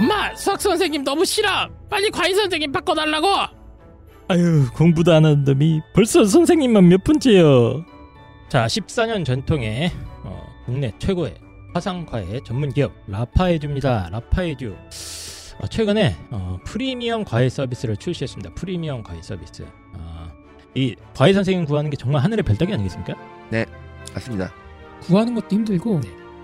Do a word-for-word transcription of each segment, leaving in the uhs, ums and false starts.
엄마, 수학선생님 너무 싫어. 빨리 과외선생님 바꿔달라고. 아유, 공부도 안 하는 놈이 벌써 선생님만 몇 분째요. 자, 십사 년 전통의 어, 국내 최고의 화상과외 전문기업 라파에듀입니다. 라파에듀 어, 최근에 어, 프리미엄 과외 서비스를 출시했습니다. 프리미엄 과외 서비스. 어, 이 과외 선생님 구하는 게 정말 하늘의 별따기 아니겠습니까? 네, 맞습니다. 구하는 것도 힘들고 네.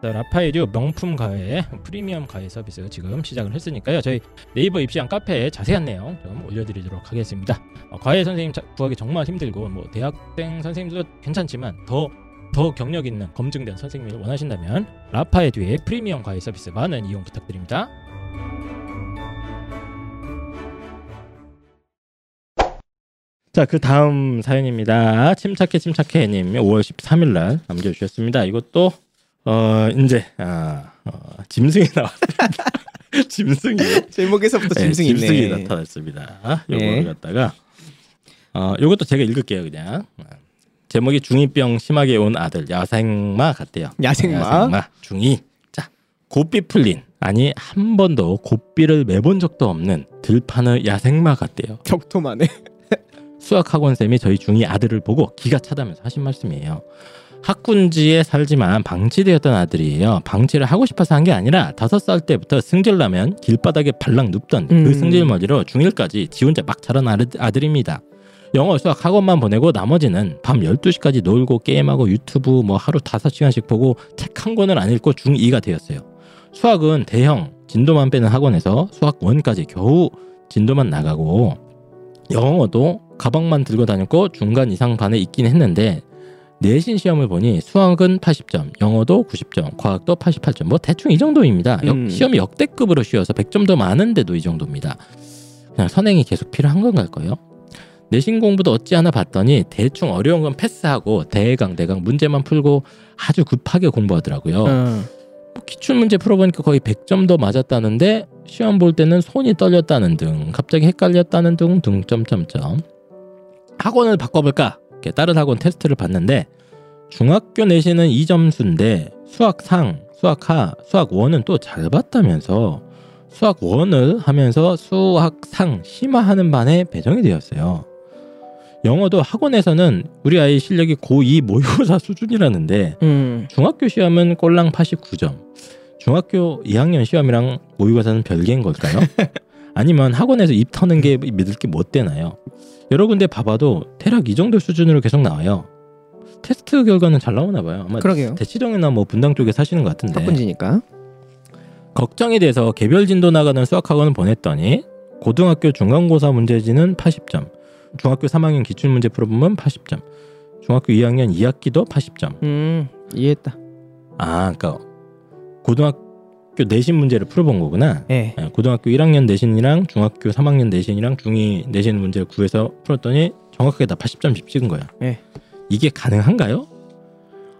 라파에듀 명품 과외 프리미엄 과외 서비스 지금 시작을 했으니까요. 저희 네이버 입시왕 카페에 자세한 내용 좀 올려드리도록 하겠습니다. 어, 과외 선생님 구하기 정말 힘들고 뭐 대학생 선생님도 괜찮지만 더, 더 경력 있는 검증된 선생님을 원하신다면 라파에듀의 프리미엄 과외 서비스 많은 이용 부탁드립니다. 자, 그 다음 사연입니다. 침착해 침착해님 오월 십삼일날 남겨주셨습니다. 이것도 어 이제 아, 어, 짐승이 나왔습니다. 짐승이 제목에서부터 짐승이, 네, 짐승이 나타났습니다. 아, 요거를 갖다가 어, 요것도 제가 읽을게요. 그냥 제목이 중이병 심하게 온 아들 야생마 같대요. 야생마, 야생마 중이. 자, 고삐 풀린, 아니 한 번도 고삐를 매본 적도 없는 들판의 야생마 같대요. 격토만해. 수학학원쌤이 저희 중이 아들을 보고 기가 차다면서 하신 말씀이에요. 학군지에 살지만 방치되었던 아들이에요. 방치를 하고 싶어서 한 게 아니라 다섯 살 때부터 승질나면 길바닥에 발랑 눕던 음. 그 승질머리로 중일까지 지 혼자 막 자란 아들입니다. 영어 수학 학원만 보내고 나머지는 밤 열두 시까지 놀고 게임하고 유튜브 뭐 하루 다섯 시간씩 보고 책 한 권을 안 읽고 중이가 되었어요. 수학은 대형 진도만 빼는 학원에서 수학원까지 겨우 진도만 나가고 영어도 가방만 들고 다녔고 중간 이상 반에 있긴 했는데 내신 시험을 보니 수학은 팔십 점, 영어도 구십 점, 과학도 팔십팔 점, 뭐 대충 이 정도입니다. 역, 음. 시험이 역대급으로 쉬워서 백 점도 많은데도 이 정도입니다. 그냥 선행이 계속 필요한 건가요? 내신 공부도 어찌 하나 봤더니 대충 어려운 건 패스하고 대강 대강 문제만 풀고 아주 급하게 공부하더라고요. 음. 뭐 기출문제 풀어보니까 거의 백 점도 맞았다는데 시험 볼 때는 손이 떨렸다는 등 갑자기 헷갈렸다는 등 등점점점. 학원을 바꿔볼까? 다른 학원 테스트를 봤는데 중학교 내신은 이 점수인데 수학상, 수학하, 수학원은 또 잘 봤다면서 수학원을 하면서 수학상 심화하는 반에 배정이 되었어요. 영어도 학원에서는 우리 아이 실력이 고이 모의고사 수준이라는데 음. 중학교 시험은 꼴랑 팔십구 점. 중학교 이 학년 시험이랑 모의고사는 별개인 걸까요? 아니면 학원에서 입 터는 게 믿을 게 못 되나요? 여러 군데 봐봐도 대략 이 정도 수준으로 계속 나와요. 테스트 결과는 잘 나오나 봐요. 아마 그러게요. 대치동이나 뭐 분당 쪽에 사시는 것 같은데. 학군지니까. 걱정이 돼서 개별 진도 나가는 수학학원을 보냈더니 고등학교 중간고사 문제지는 팔십 점, 중학교 삼 학년 기출문제 풀어보면 팔십 점, 중학교 이 학년 이 학기도 팔십 점. 음, 이해했다. 아, 그러니까 고등학교 내신 문제를 풀어본 거구나. 네. 고등학교 일 학년 내신이랑 중학교 삼 학년 내신이랑 중이 내신 문제를 구해서 풀었더니 정확하게 다 팔십 점씩 찍은 거야. 네. 이게 가능한가요?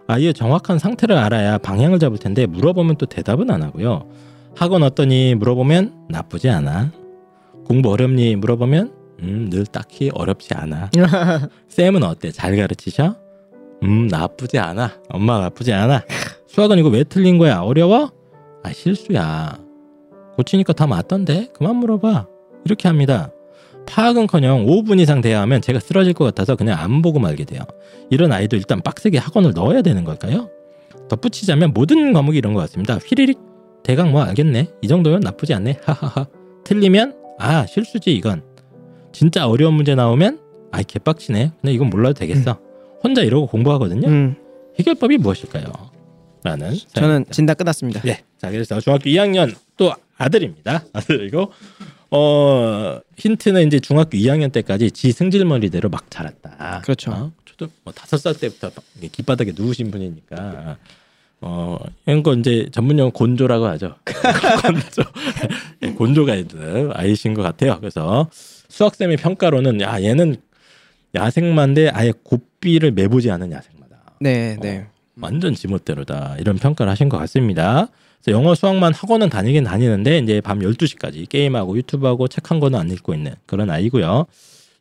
아이의 정확한 상태를 알아야 방향을 잡을 텐데 물어보면 또 대답은 안 하고요. 학원 어떠니 물어보면 나쁘지 않아. 공부 어렵니 물어보면 음, 늘 딱히 어렵지 않아. 쌤은 어때? 잘 가르치셔? 음, 나쁘지 않아. 엄마 나쁘지 않아. 수학은 이거 왜 틀린 거야? 어려워? 아, 실수야. 고치니까 다 맞던데? 그만 물어봐. 이렇게 합니다. 파악은커녕 오 분 이상 돼야 하면 제가 쓰러질 것 같아서 그냥 안 보고 말게 돼요. 이런 아이도 일단 빡세게 학원을 넣어야 되는 걸까요? 덧붙이자면 모든 과목이 이런 것 같습니다. 휘리릭 대강 뭐 알겠네. 이 정도면 나쁘지 않네. 하하하. 틀리면 아 실수지 이건. 진짜 어려운 문제 나오면 아이 개빡치네. 근데 이건 몰라도 되겠어. 음. 혼자 이러고 공부하거든요. 음. 해결법이 무엇일까요? 라는. 저는 진단 끝났습니다. 예. 자 그래서 중학교 이 학년 또 아들입니다. 아들이고 어 힌트는 이제 중학교 이 학년 때까지 지 승질머리대로 막 자랐다. 그렇죠. 어? 저도 뭐 다섯 살 때부터 길바닥에 누우신 분이니까. 어 이런 거 이제 전문용어 곤조라고 하죠. 곤조. 예, 곤조 가이드 아이신 것 같아요. 그래서 수학쌤의 평가로는 야 얘는 야생마인데 아예 고삐를 매보지 않은 야생마다. 네, 어, 네. 완전 지멋대로다 이런 평가를 하신 것 같습니다. 그래서 영어 수학만 학원은 다니긴 다니는데 이제 밤 열두 시까지 게임하고 유튜브하고 책 한 권은 안 읽고 있는 그런 아이고요.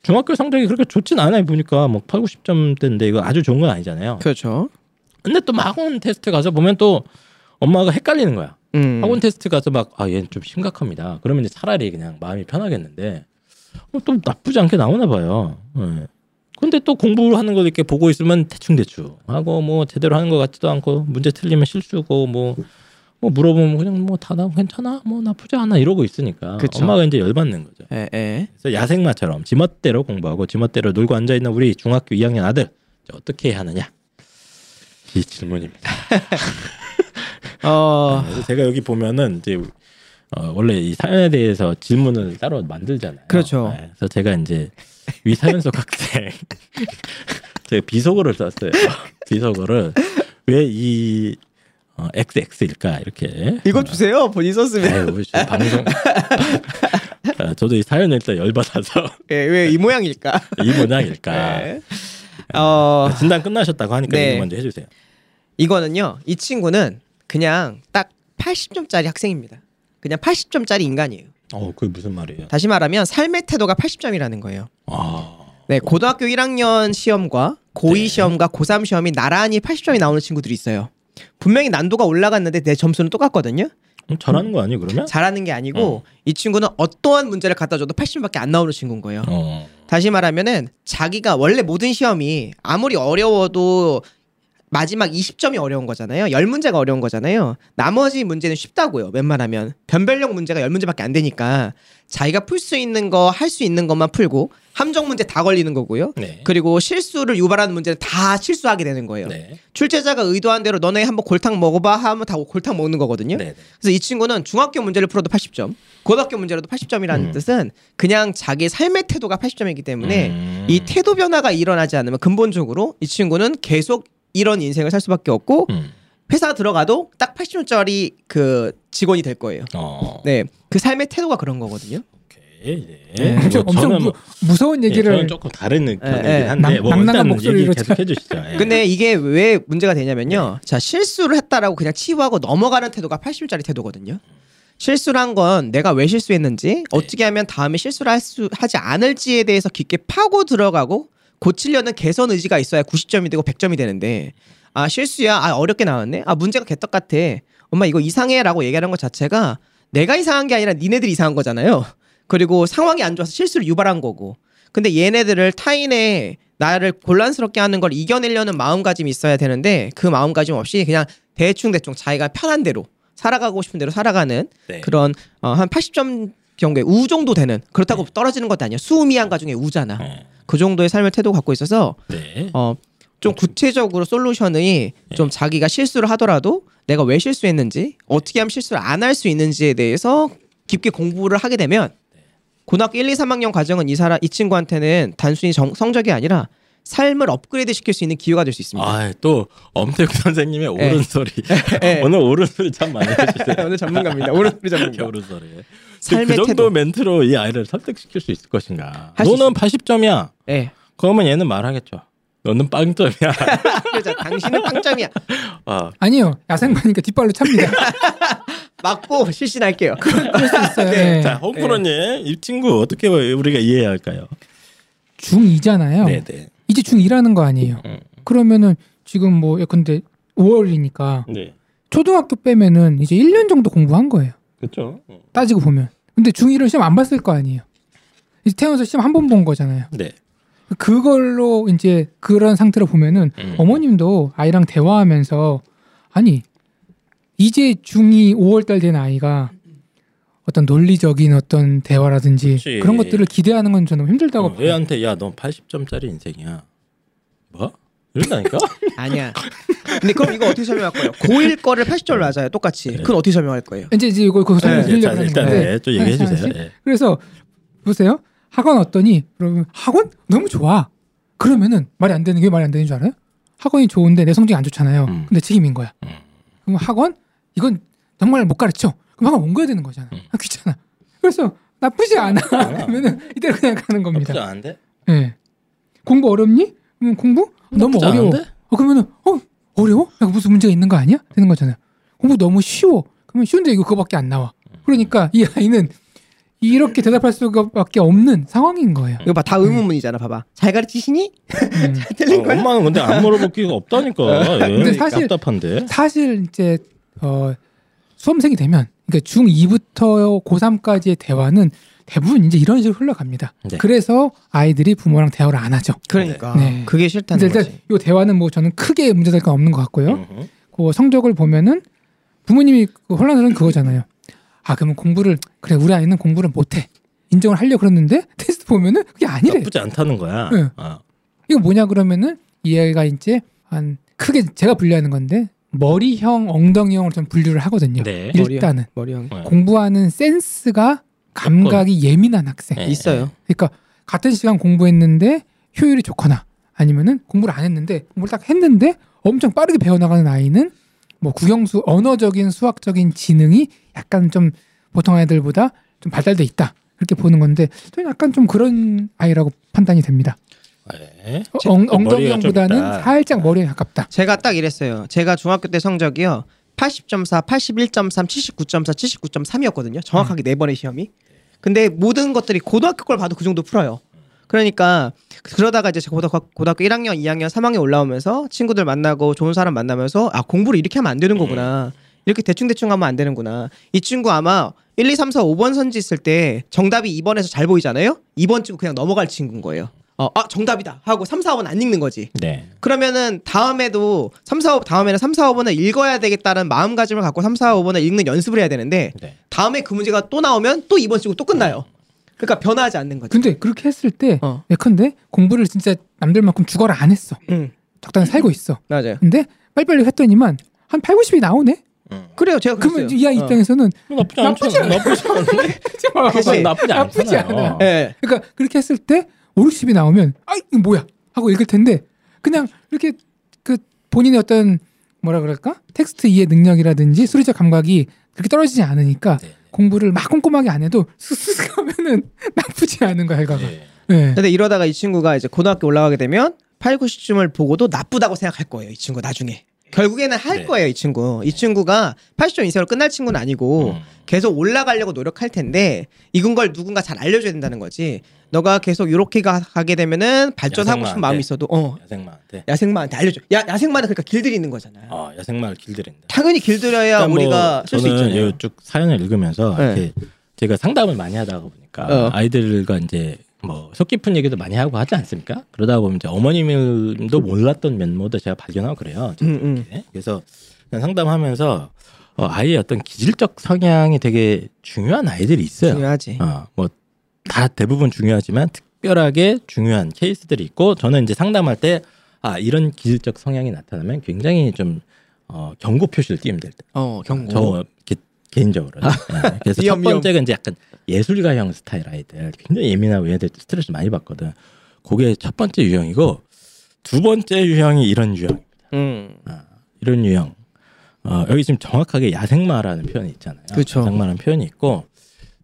중학교 성적이 그렇게 좋진 않아요. 보니까 뭐 팔십, 구십 점대인데 이거 아주 좋은 건 아니잖아요. 그렇죠. 근데 또 막 학원 테스트 가서 보면 또 엄마가 헷갈리는 거야. 음. 학원 테스트 가서 막 아 얘는 좀 심각합니다. 그러면 이제 차라리 그냥 마음이 편하겠는데 어, 또 나쁘지 않게 나오나 봐요. 네. 근데 또 공부하는 걸 이렇게 보고 있으면 대충대충 하고 뭐 제대로 하는 것 같지도 않고 문제 틀리면 실수고 뭐, 뭐 물어보면 그냥 뭐 다 나 괜찮아 뭐 나쁘지 않아 이러고 있으니까 그쵸. 엄마가 이제 열받는 거죠. 에, 에. 그래서 야생마처럼 지멋대로 공부하고 지멋대로 놀고 앉아있는 우리 중학교 이 학년 아들 어떻게 해야 하느냐. 이 질문입니다. 어... 그래서 제가 여기 보면은 이제 어, 원래 이 사연에 대해서 질문을 따로 만들잖아요. 그렇죠. 네, 그래서 제가 이제 위 사연속 학생 제가 비속어를 썼어요. 비속어를 왜 이 어, 엑스엑스일까 이렇게 이거 주세요. 어, 본인 썼으면. 아유, 방송. 아, 저도 이 사연 일단 열받아서. 예, 왜 이 모양일까? 이 모양일까? 네. 어... 진단 끝나셨다고 하니까 네. 이거 먼저 해주세요. 이거는요, 이 친구는 그냥 딱 팔십 점짜리 학생입니다. 그냥 팔십 점짜리 인간이에요. 어, 그게 무슨 말이에요? 다시 말하면 삶의 태도가 팔십 점이라는 거예요. 아... 네, 고등학교 일 학년 시험과 고이 네. 시험과 고삼 시험이 나란히 팔십 점이 나오는 친구들이 있어요. 분명히 난도가 올라갔는데 내 점수는 똑같거든요. 잘하는 거 아니에요 그러면? 잘하는 게 아니고 어. 이 친구는 어떠한 문제를 갖다 줘도 팔십 점밖에 안 나오는 친구인 거예요. 어. 다시 말하면은 자기가 원래 모든 시험이 아무리 어려워도 마지막 이십 점이 어려운 거잖아요. 십 문제가 어려운 거잖아요. 나머지 문제는 쉽다고요. 웬만하면 변별력 문제가 십 문제밖에 안 되니까 자기가 풀 수 있는 거 할 수 있는 것만 풀고 함정 문제 다 걸리는 거고요. 네. 그리고 실수를 유발하는 문제는 다 실수하게 되는 거예요. 네. 출제자가 의도한 대로 너네 한번 골탕 먹어봐 하면 다 골탕 먹는 거거든요. 네. 그래서 이 친구는 중학교 문제를 풀어도 팔십 점 고등학교 문제로도 팔십 점이라는 음. 뜻은 그냥 자기 삶의 태도가 팔십 점이기 때문에 음. 이 태도 변화가 일어나지 않으면 근본적으로 이 친구는 계속 이런 인생을 살 수밖에 없고 음. 회사 들어가도 딱 팔십 점짜리 그 직원이 될 거예요. 어. 네, 그 삶의 태도가 그런 거거든요. 오케이. 네. 네. 뭐 엄청 뭐, 무서운 얘기를. 네, 저는 조금 다른 느낌이긴 한데 뭐 일단 목소리로 계속 해주시죠. 근데 이게 왜 문제가 되냐면요. 네. 자 실수를 했다라고 그냥 치부하고 넘어가는 태도가 팔십 점짜리 태도거든요. 실수를 한 건 내가 왜 실수했는지 네. 어떻게 하면 다음에 실수를 할 수, 하지 않을지에 대해서 깊게 파고 들어가고 고치려는 개선 의지가 있어야 구십 점이 되고 백 점이 되는데 아 실수야 아 어렵게 나왔네 아 문제가 개떡 같아 엄마 이거 이상해 라고 얘기하는 것 자체가 내가 이상한 게 아니라 니네들이 이상한 거잖아요. 그리고 상황이 안 좋아서 실수를 유발한 거고 근데 얘네들을 타인의 나를 곤란스럽게 하는 걸 이겨내려는 마음가짐이 있어야 되는데 그 마음가짐 없이 그냥 대충대충 자기가 편한 대로 살아가고 싶은 대로 살아가는 네. 그런 어, 한 팔십 점 경우에 우 정도 되는 그렇다고 네. 떨어지는 것도 아니야. 수미한가 중에 우잖아. 네. 그 정도의 삶의 태도 갖고 있어서 네. 어, 좀 구체적으로 솔루션이 네. 좀 자기가 실수를 하더라도 내가 왜 실수했는지 어떻게 하면 실수를 안 할 수 있는지에 대해서 깊게 공부를 하게 되면 고등학교 일, 이, 삼 학년 과정은 이 사람 이 친구한테는 단순히 정, 성적이 아니라 삶을 업그레이드 시킬 수 있는 기회가 될 수 있습니다. 아, 또 엄태욱 선생님의 네. 옳은 소리. 네. 오늘 옳은 소리 참 많이 해주세요. 오늘 전문가입니다. 옳은 소리 전문가. 옳은 소리. 삶의 그 정도 태도. 멘트로 이 아이를 설득시킬 수 있을 것인가. 너는 팔십 점이야. 네. 그러면 얘는 말하겠죠. 너는 빵점이야. 그렇죠. 당신은 빵점이야. 어. 아니요. 야생마니까 뒷발로 찹니다. 맞고 실신할게요. 그럴 수 있어요. 네. 네. 자, 홍프로님. 네. 이 친구 어떻게 우리가 이해해야 할까요? 중이잖아요. 네네. 이제 중이라는 거 아니에요. 음. 그러면은 지금 뭐 예컨대 오월이니까 네. 초등학교 빼면은 이제 일 년 정도 공부한 거예요. 그렇죠. 어. 따지고 보면. 근데 중이를 시험 안 봤을 거 아니에요. 이제 태어나서 시험 한 번 본 거잖아요. 네. 그걸로 이제 그런 상태로 보면은 음. 어머님도 아이랑 대화하면서 아니 이제 중이 오월달 된 아이가 어떤 논리적인 어떤 대화라든지 그치. 그런 것들을 기대하는 건 저는 힘들다고 어, 봐요. 애한테 야, 넌 팔십 점짜리 인생이야. 뭐? 이런다니까? 아니야. 근데 그럼 이거 어떻게 설명할 거예요? 고일 거를 팔십 점을 맞아요. 똑같이. 그건 네. 어떻게 설명할 거예요? 이제 이제 이걸 그 설명을 하려고 하는 건데. 좀 얘기해 주세요. 네. 그래서 보세요. 학원 왔더니 그러면 학원 너무 좋아. 그러면은 말이 안 되는 게 말이 안 되는 줄 알아요? 학원이 좋은데 내 성적이 안 좋잖아요. 음. 근데 책임인 거야. 음. 그럼 학원 이건 정말 못 가르쳐. 그럼 학원 옮겨야 되는 거잖아. 음. 아, 귀찮아. 그래서 나쁘지 않아. 그러면은 이대로 그냥 가는 겁니다. 나쁘지 않은데? 예. 네. 공부 어렵니? 그럼 공부 너무 어려워. 어, 그러면은 어 어려워? 야, 무슨 문제가 있는 거 아니야? 되는 거잖아요. 공부 너무 쉬워. 그러면 쉬운데 이거 그거밖에 안 나와. 그러니까 이 아이는 이렇게 대답할 수밖에 없는 상황인 거예요. 이거 봐, 다 의문문이잖아. 봐봐. 잘 가르치시니? 음. 잘 들린 거야? 어, 엄마는 근데 안 물어볼 기회가 없다니까. 예. 근데 사실 답답한데. 사실 이제 어, 수험생이 되면 그러니까 중이부터 고삼까지의 대화는 대부분 이제 이런 식으로 흘러갑니다. 네. 그래서 아이들이 부모랑 대화를 안 하죠. 그러니까 네. 그게 싫다는 일단 거지. 이 대화는 뭐 저는 크게 문제될 건 없는 것 같고요. 으흠. 그 성적을 보면은 부모님이 그 혼란스러운 그거잖아요. 아 그러면 공부를 그래 우리 아이는 공부를 못해 인정을 하려고 그랬는데 테스트 보면은 그게 아니래. 나쁘지 않다는 거야. 네. 어. 이거 뭐냐 그러면은 이 아이가 이제 한 크게 제가 분류하는 건데. 머리형, 엉덩이형으로 좀 분류를 하거든요. 네. 일단은 머리형, 머리형. 공부하는 센스가 감각이 조금. 예민한 학생 네. 있어요. 그러니까 같은 시간 공부했는데 효율이 좋거나 아니면은 공부를 안 했는데 공부를 딱 했는데 엄청 빠르게 배워나가는 아이는 뭐 국영수 언어적인 수학적인 지능이 약간 좀 보통 아이들보다 좀 발달돼 있다 이렇게 보는 건데 저는 약간 좀 그런 아이라고 판단이 됩니다. 네. 어, 엉, 엉덩이형보다는 살짝 머리에 가깝다. 제가 딱 이랬어요. 제가 중학교 때 성적이요 팔십 점 사, 팔십일 점 삼, 칠십구 점 사, 칠십구 점 삼이었거든요 정확하게 네 번의 시험이. 근데 모든 것들이 고등학교 걸 봐도 그 정도 풀어요. 그러니까 그러다가 이제 고등학교, 고등학교 일 학년, 이 학년, 삼 학년 올라오면서 친구들 만나고 좋은 사람 만나면서 아 공부를 이렇게 하면 안 되는 거구나 이렇게 대충대충 하면 안 되는구나. 이 친구 아마 일, 이, 삼, 사, 오 번 선지 있을 때 정답이 이 번에서 잘 보이잖아요. 이 번 치고 그냥 넘어갈 친구인 거예요. 어, 아 정답이다 하고 삼, 사, 오 번 안 읽는 거지. 네. 그러면은 다음에도 삼, 사, 오, 다음에는 삼, 사, 오 번을 읽어야 되겠다는 마음가짐을 갖고 삼, 사, 오 번을 읽는 연습을 해야 되는데 네. 다음에 그 문제가 또 나오면 또 이 번 쓰고 또 끝나요. 어. 그러니까 변화하지 않는 거지. 근데 그렇게 했을 때 어. 예컨대 공부를 진짜 남들만큼 죽어라 안 했어. 응. 적당히 살고 있어. 맞아요. 근데 빨리빨리 했더니만 한 팔, 구십이 나오네. 음. 그래요, 제가 그랬어요. 그러면 이 아이 입장에서는 어. 나쁘지 않잖아. 나쁘지 않은데. 나쁘지 않잖아요. 나쁘지 않아. 네. 그러니까 그렇게 했을 때 오륙십이 나오면 아 이거 뭐야 하고 읽을 텐데 그냥 이렇게 그 본인의 어떤 뭐라 그럴까 텍스트 이해 능력이라든지 소리적 감각이 그렇게 떨어지지 않으니까 네네. 공부를 막 꼼꼼하게 안 해도 슥슥 하면은 나쁘지 않은 거야 이거가. 네. 근데 이러다가 이 친구가 이제 고등학교 올라가게 되면 팔, 구십쯤을 보고도 나쁘다고 생각할 거예요 이 친구 나중에. 결국에는 할 네. 거예요 이 친구. 이 친구가 팔십 점 이상으로 끝날 친구는 아니고 음. 계속 올라가려고 노력할 텐데 이건 걸 누군가 잘 알려줘야 된다는 거지. 너가 계속 이렇게 가게 되면은 발전하고 싶은 마음이 있어도 어 야생마한테 야생마한테 알려줘. 야 야생마는 그러니까 길들이는 거잖아요. 어, 야생마를 길들인다. 당연히 길들여야 그러니까 우리가 뭐 쓸 수 있잖아요. 저는 쭉 사연을 읽으면서 네. 이렇게 제가 상담을 많이 하다 보니까 어. 아이들과 이제 뭐 속 깊은 얘기도 많이 하고 하지 않습니까? 그러다 보면 이제 어머님도 몰랐던 면모도 제가 발견하고 그래요. 음, 음. 그래서 그냥 상담하면서 어, 아이의 어떤 기질적 성향이 되게 중요한 아이들이 있어요. 중요하지. 어, 뭐 다 대부분 중요하지만 특별하게 중요한 케이스들이 있고 저는 이제 상담할 때 아 이런 기질적 성향이 나타나면 굉장히 좀 어, 경고 표시를 띄우면 될 때. 어 경고. 저, 개인적으로. 아, 네. 그래서 미엄, 첫 번째가 이제 약간 예술가형 스타일 아이들 굉장히 예민하고 얘들 스트레스 많이 받거든. 그게 첫 번째 유형이고 두 번째 유형이 이런 유형입니다. 음. 아, 이런 유형. 어, 여기 지금 정확하게 야생마라는 표현이 있잖아요. 그쵸. 야생마라는 표현이 있고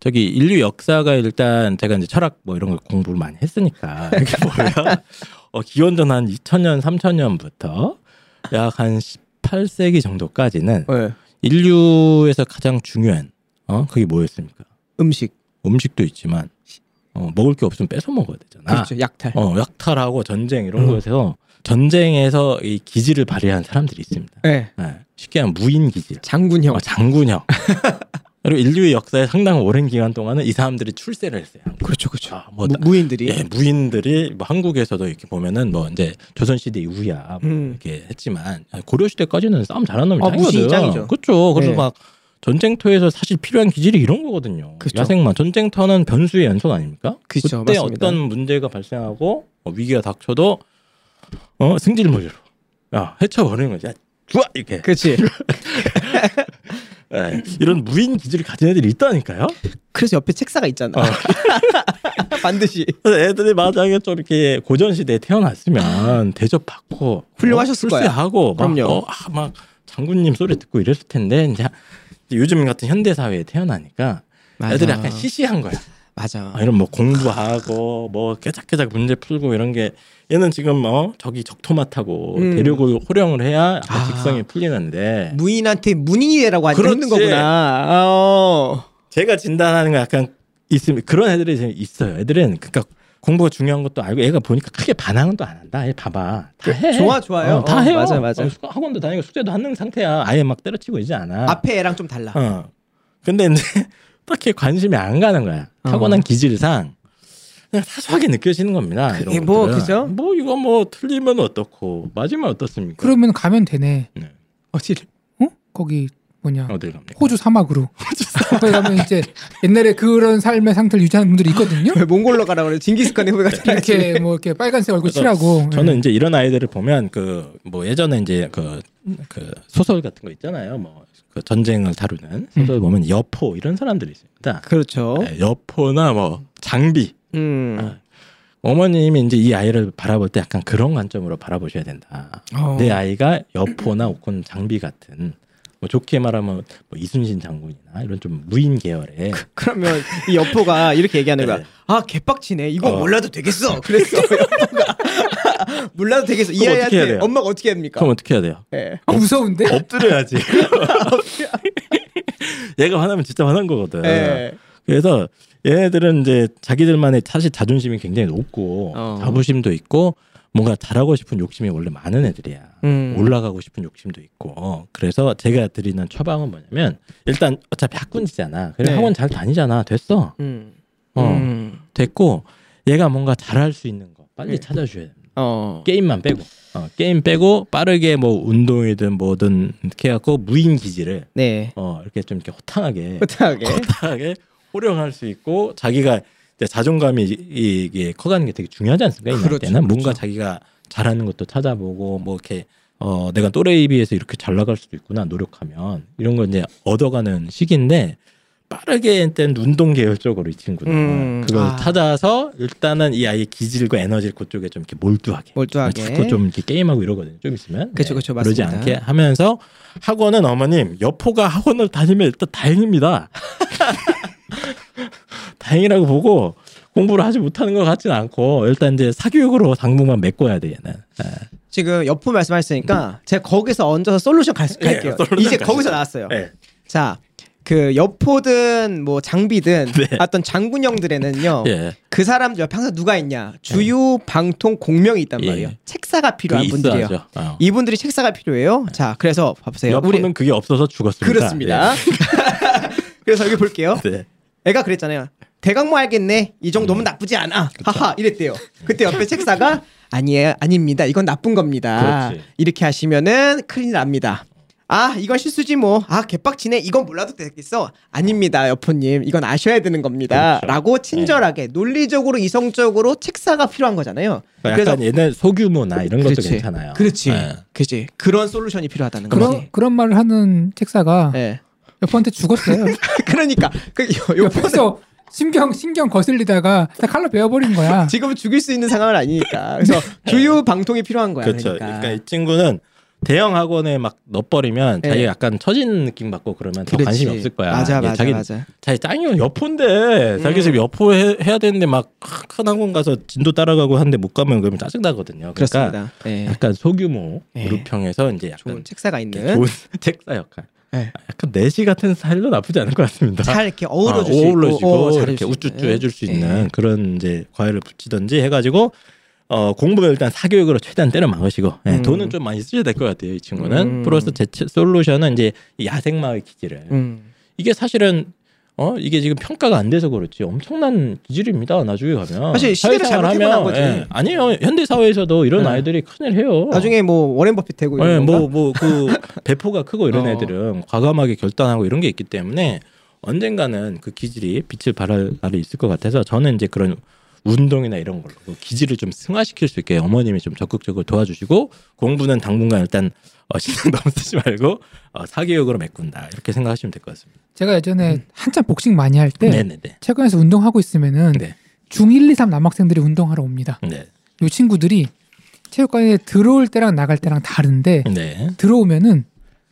저기 인류 역사가 일단 제가 이제 철학 뭐 이런 걸 공부를 많이 했으니까 이렇게 보면 어, 기원전 한 이천 년, 삼천 년부터 약 한 십팔 세기 정도까지는 네. 인류에서 가장 중요한 어 그게 뭐였습니까? 음식. 음식도 있지만 어, 먹을 게 없으면 뺏어 먹어야 되잖아. 그렇죠. 약탈. 어 약탈하고 전쟁 이런 음. 거에서 전쟁에서 이 기질을 발휘한 사람들이 있습니다. 네. 네. 쉽게 하면 무인 기질. 장군형. 어, 장군형. 그리고 인류의 역사에 상당히 오랜 기간 동안은 이 사람들이 출세를 했어요. 그렇죠, 그렇죠. 아, 뭐 무, 무인들이, 예, 무인들이 뭐 한국에서도 이렇게 보면은 뭐 이제 조선시대 이후야 뭐 음. 이렇게 했지만 고려시대까지는 싸움 잘하는 놈이 짱이거든. 아, 그렇죠. 그래서 네. 막 전쟁터에서 사실 필요한 기질이 이런 거거든요. 그쵸. 야생만 전쟁터는 변수의 연속 아닙니까? 그쵸, 그때 맞습니다. 어떤 문제가 발생하고 위기가 닥쳐도 어 승질머리로 야 해쳐버리는 거지. 야, 좋아 이렇게. 그렇지. 네, 이런 무인 기질을 가진 애들이 있다니까요. 그래서 옆에 책사가 있잖아. 어. 반드시. 애들이 만약에 좀 이렇게 고전 시대에 태어났으면 대접받고 훌륭하셨을 거야. 하고 막, 어, 아, 막 장군님 소리 듣고 이랬을 텐데 이제 요즘 같은 현대 사회에 태어나니까 맞아. 애들이 약간 시시한 거야. 맞아. 아, 이런 뭐 공부하고 뭐 깨작깨작 문제 풀고 이런 게 얘는 지금 뭐 저기 적토마타고 음. 데리고 호령을 해야 아. 직성이 풀리는데 무인한테 문인이라고 안 듣는 거구나. 어. 제가 진단하는 거 약간 있음 그런 애들이 지금 있어요. 애들은 그러니까 공부가 중요한 것도 알고 애가 보니까 크게 반항은 또 안 한다. 얘 봐봐. 다 해. 좋아 좋아요. 어, 다 어, 해요. 맞아 맞아. 어, 학원도 다니고 숙제도 하는 상태야. 아예 막 때려치고 있지 않아. 앞에 애랑 좀 달라. 어. 근데 이제 딱히 관심이 안 가는 거야. 타고난 어. 기질상 그냥 사소하게 느껴지는 겁니다. 그게 이런 뭐 그죠? 뭐 이거 뭐 틀리면 어떻고 맞으면 어떻습니까? 그러면 가면 되네. 네. 어딜? 어? 거기 뭐냐? 어딜 갑니까? 호주 사막으로. 호주 사막. 거기 가면 이제 옛날에 그런 삶의 상태를 유지하는 분들이 있거든요. 왜 몽골로 가라 그래? 징기스칸의 후배가 이렇게 뭐 이렇게 빨간색 얼굴 칠하고. 저는 네. 이제 이런 아이들을 보면 그 뭐 예전에 이제 그, 그 소설 같은 거 있잖아요. 뭐. 그 전쟁을 다루는 소설 음. 보면 여포 이런 사람들이 있습니다. 그렇죠. 네, 여포나 뭐 장비. 음. 아, 어머님이 이제 이 아이를 바라볼 때 약간 그런 관점으로 바라보셔야 된다. 어. 내 아이가 여포나 혹은 장비 같은 뭐 좋게 말하면 뭐 이순신 장군이나 이런 좀 무인 계열의. 그, 그러면 이 여포가 이렇게 얘기하는 거야. 네. 아 개빡치네. 이거 어. 몰라도 되겠어. 그랬어. 여포가. 몰라도 되겠어. 이 아이한테 엄마가 어떻게 합니까? 그럼 어떻게 해야 돼요? 네. 어, 무서운데? 엎드려야지. 얘가 화나면 진짜 화난 거거든. 네. 그래서 얘네들은 이제 자기들만의 사실 자존심이 굉장히 높고 어. 자부심도 있고 뭔가 잘하고 싶은 욕심이 원래 많은 애들이야. 음. 올라가고 싶은 욕심도 있고. 그래서 제가 드리는 처방은 뭐냐면 일단 어차피 학군지잖아. 그래 네. 학원 잘 다니잖아. 됐어. 음. 어. 음. 됐고 얘가 뭔가 잘할 수 있는 거 빨리 네. 찾아줘야 돼. 어. 게임만 빼고 어, 게임 빼고 빠르게 뭐 운동이든 뭐든 이렇게 해갖고 무인 기질을 네. 어, 이렇게 좀 이렇게 호탕하게 호탕하게, 호탕하게 호령할 수 있고 자기가 이제 자존감이 이게 커가는 게 되게 중요하지 않습니까? 그렇죠, 때는 그렇죠. 뭔가 자기가 잘하는 것도 찾아보고 뭐 이렇게 어, 내가 또래에 비해서 이렇게 잘 나갈 수도 있구나 노력하면 이런 걸 이제 얻어가는 시기인데 빠르게 일단 운동 계열 쪽으로 이 친구는 음, 그걸 아. 찾아서 일단은 이 아이의 기질과 에너지를 그쪽에 좀 이렇게 몰두하게, 몰두하게. 자꾸 좀 이렇게 게임하고 이러거든요. 좀 있으면 그렇죠, 그렇죠, 네. 그러지 않게 하면서 학원은 어머님 여포가 학원을 다니면 일단 다행입니다. 다행이라고 보고 공부를 하지 못하는 것 같지는 않고 일단 이제 사교육으로 당분간 메꿔야 돼 얘는. 네. 지금 여포 말씀하셨으니까 제가 거기서 얹어서 솔루션 갈, 갈게요. 네, 솔루션 이제 가시죠. 거기서 나왔어요. 네. 자. 그 여포든 뭐 장비든 네. 어떤 장군형들에는요 예. 그 사람들 옆에 항상 누가 있냐 주유 방통 공명이 있단 예. 말이에요. 책사가 필요한 분들이에요. 어. 이분들이 책사가 필요해요. 예. 자 그래서 봐보세요. 여포는 우리... 그게 없어서 죽었습니다. 그렇습니다. 예. 그래서 여기 볼게요. 네. 애가 그랬잖아요. 대강 뭐 알겠네 이 정도면 음. 나쁘지 않아. 그쵸. 하하 이랬대요. 그때 옆에 책사가 아니에요 아닙니다 이건 나쁜 겁니다. 그렇지. 이렇게 하시면은 큰일 납니다. 아 이건 실수지 뭐 아 개빡치네 이건 몰라도 되겠어 아닙니다 여포님 이건 아셔야 되는 겁니다 그렇죠. 라고 친절하게 네. 논리적으로 이성적으로 책사가 필요한 거잖아요. 그러니까 약간 옛날 소규모나 이런 그렇지. 것도 괜찮아요. 그렇지 네. 그렇지 그런 솔루션이 필요하다는 그런, 거지. 그런 말을 하는 책사가 네. 여포한테 죽었어요. 그러니까 그 여포서 신경 신경 거슬리다가 다 칼로 베어버린 거야. 지금은 죽일 수 있는 상황은 아니니까 그래서 주유 방통이 필요한 거야. 그렇죠. 그러니까, 그러니까 이 친구는 대형 학원에 막 넣어버리면 네. 자기가 약간 처진 느낌 받고 그러면 그렇지. 더 관심이 없을 거야. 맞아, 맞아, 자기, 맞아. 자기 짱이요 여포인데 음. 자기 집 여포 해, 해야 되는데 막 큰 학원 가서 진도 따라가고 하는데 못 가면 그러면 짜증 나거든요. 그러니까 그렇습니다. 네. 약간 소규모 그룹형에서 네. 이제 약간 좋은 책사가 있는 좋은 책사 역할. 네. 약간 내시 같은 스타일도 나쁘지 않을 것 같습니다. 잘 이렇게 어우러질 아, 수 있고, 잘 이렇게 우쭈쭈 해줄 수 있는 네. 그런 이제 과외를 붙이든지 해가지고. 어 공부를 일단 사교육으로 최대한 때려 막으시고 네, 음. 돈은 좀 많이 쓰셔야 될 것 같아요. 이 친구는 음. 플러스 제 솔루션은 이제 야생마을 기질을 음. 이게 사실은 어 이게 지금 평가가 안 돼서 그렇지 엄청난 기질입니다. 나중에 가면 사실 시대를 잘못해보는 거지. 예, 아니요, 현대 사회에서도 이런 네. 아이들이 큰일 해요. 나중에 뭐 워렌 버핏 되고 이런 예, 뭐뭐그 배포가 크고 이런 어. 애들은 과감하게 결단하고 이런 게 있기 때문에 언젠가는 그 기질이 빛을 발할 날이 있을 것 같아서 저는 이제 그런 운동이나 이런 걸로 그 기질을 좀 승화시킬 수 있게 어머님이 좀 적극적으로 도와주시고 공부는 당분간 일단 어, 신경 너무 쓰지 말고 어, 사교육으로 메꾼다 이렇게 생각하시면 될 것 같습니다. 제가 예전에 음. 한참 복싱 많이 할 때 체육관에서 운동하고 있으면은 네. 중일, 이, 삼 남학생들이 운동하러 옵니다. 네. 이 친구들이 체육관에 들어올 때랑 나갈 때랑 다른데 네. 들어오면은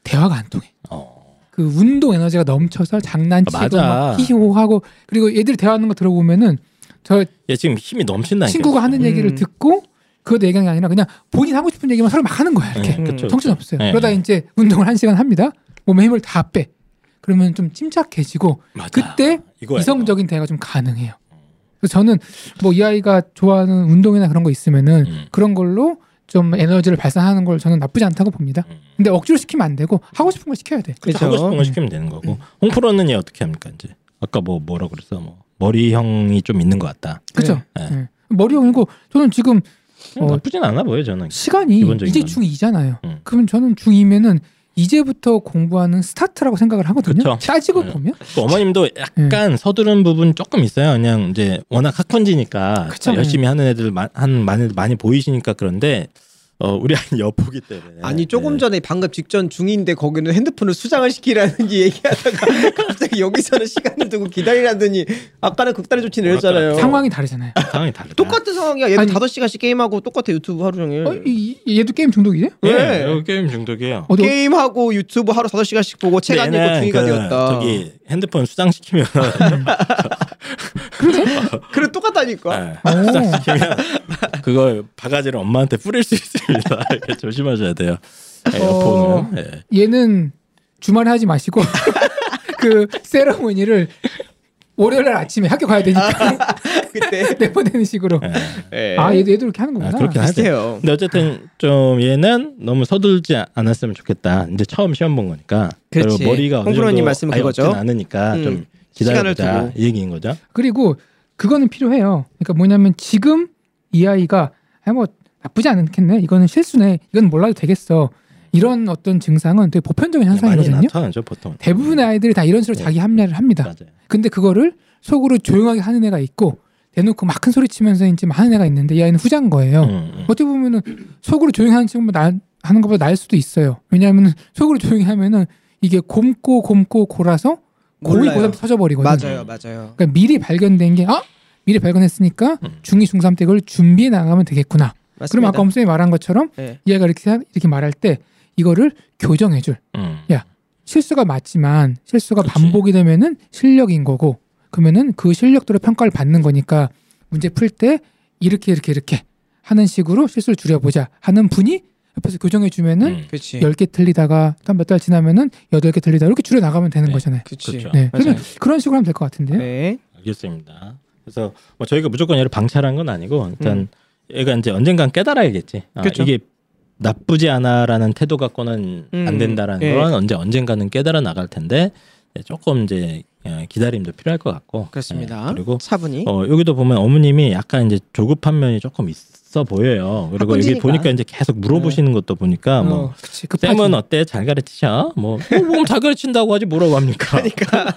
대화가 안 통해. 어. 그 운동 에너지가 넘쳐서 장난치고 막 히히호하고 그리고 얘들이 대화하는 거 들어보면은 저 얘 지금 힘이 넘친다. 친구가 하는 음. 얘기를 듣고 그것도 얘기하는 게 아니라 그냥 본인 하고 싶은 얘기만 서로 막 하는 거야. 이렇게 음, 그쵸, 정신 그쵸. 없어요. 네. 그러다 이제 운동을 한 시간 합니다. 몸에 힘을 다 빼. 그러면 좀 침착해지고 맞아. 그때 이거야, 이성적인 이거. 대화가 좀 가능해요. 그래서 저는 뭐 이 아이가 좋아하는 운동이나 그런 거 있으면은 음. 그런 걸로 좀 에너지를 발산하는 걸 저는 나쁘지 않다고 봅니다. 음. 근데 억지로 시키면 안 되고 하고 싶은 걸 시켜야 돼. 그렇죠. 하고 싶은 걸 시키면 음. 되는 거고. 음. 홍프로는 얘 어떻게 합니까 이제? 아까 뭐 뭐라 그랬어? 뭐 머리형이 좀 있는 것 같다. 그렇죠. 네. 네. 머리형이고 저는 지금 어, 나쁘진 않아 보여요. 저는 시간이 이제 중이잖아요. 음. 그러면 저는 중이면은 이제부터 공부하는 스타트라고 생각을 하거든요. 그쵸. 따지고 네. 보면 그 어머님도 약간 네. 서두른 부분 조금 있어요. 그냥 이제 워낙 학번지니까 열심히 네. 하는 애들 마, 한 많이 많이 보이시니까 그런데 어 우리 아이 여포기 때문에 아니 조금 네. 전에 방금 직전 중인데 거기는 핸드폰을 수장을 시키라는지 얘기하다가 갑자기 여기서는 시간을 두고 기다리라더니 아까는 극단의 조치를 했잖아요. 상황이 다르잖아요. 상황이 다르다. 똑같은 상황이야. 얘도 아니, 다섯 시간씩 게임하고 똑같아. 유튜브 하루 종일. 어, 이, 얘도 게임 중독이에요? 네. 네. 게임 중독이에요. 어디, 게임하고 유튜브 하루 다섯 시간씩 보고 책 안 읽고 중이가 그, 되었다. 저기 핸드폰 수장시키면 그래? 그래 똑같다니까. 네. 수장시키면 그걸 바가지를 엄마한테 뿌릴 수 있어요. 조심하셔야 돼요. 어, 예. 얘는 주말에 하지 마시고 그 세러머니를 월요일날 아침에 학교 가야 되니까 그때 내보내는 식으로. 예. 아 얘도 얘도 이렇게 하는 거구나. 아, 그렇게 하세요. 근데 어쨌든 좀 얘는 너무 서둘지 않았으면 좋겠다. 이제 처음 시험 본 거니까. 그리고 머리가 홍프로님 말씀 그거죠. 않으니까 음, 좀 기다려보자 이 얘기인 거죠. 그리고 그거는 필요해요. 그러니까 뭐냐면 지금 이 아이가 아니 뭐 나쁘지 않겠네. 이거는 실수네. 이건 몰라도 되겠어. 이런 어떤 증상은 되게 보편적인 현상이거든요. 많이 나타나죠, 보통. 대부분의 아이들이 다 이런 식으로 네. 자기 합리화를 합니다. 맞아요. 근데 그거를 속으로 조용하게 하는 애가 있고 대놓고 막 큰 소리 치면서 이제 막 하는 애가 있는데 이 아이는 후자인 거예요. 음, 음. 어떻게 보면은 속으로 조용히 하는 친구 나 하는 것보다 나을 수도 있어요. 왜냐하면 속으로 조용히 하면은 이게 곰고 곰고 골아서 고이 고삼 터져버리거든요. 맞아요, 맞아요. 그러니까 미리 발견된 게 아, 미리 발견했으니까 음. 중이 중삼 때 그걸 준비해 나가면 되겠구나. 맞습니다. 그럼 아까 엄쌤이 말한 것처럼 네. 이 아이가 이렇게, 이렇게 말할 때 이거를 교정해줄. 음. 야 실수가 맞지만 실수가 그치. 반복이 되면은 실력인 거고 그러면은 그 실력대로 평가를 받는 거니까 문제 풀 때 이렇게 이렇게 이렇게 하는 식으로 실수를 줄여보자 하는 분이 옆에서 교정해주면은 음. 열 개 틀리다가 한 몇 달 지나면은 여덟 개 틀리다가 이렇게 줄여나가면 되는 네. 거잖아요. 그치. 네. 그래서 그런 식으로 하면 될 것 같은데요. 네. 알겠습니다. 그래서 뭐 저희가 무조건 얘를 방치하는 건 아니고 일단 음. 얘가 이제 언젠간 깨달아야겠지. 아, 이게 나쁘지 않아라는 태도 갖고는 음, 안 된다라는 예. 건 언제 언젠가는 깨달아 나갈 텐데 조금 이제 기다림도 필요할 것 같고. 그렇습니다. 예, 그리고 차분히. 어, 여기도 보면 어머님이 약간 이제 조급한 면이 조금 있어 보여요. 그리고 여기 보니까 이제 계속 물어보시는 것도 보니까 어, 뭐 그치, 쌤은 어때? 잘 가르치셔? 뭐 뭐 잘 가르친다고 하지 뭐라고 합니까? 그러니까.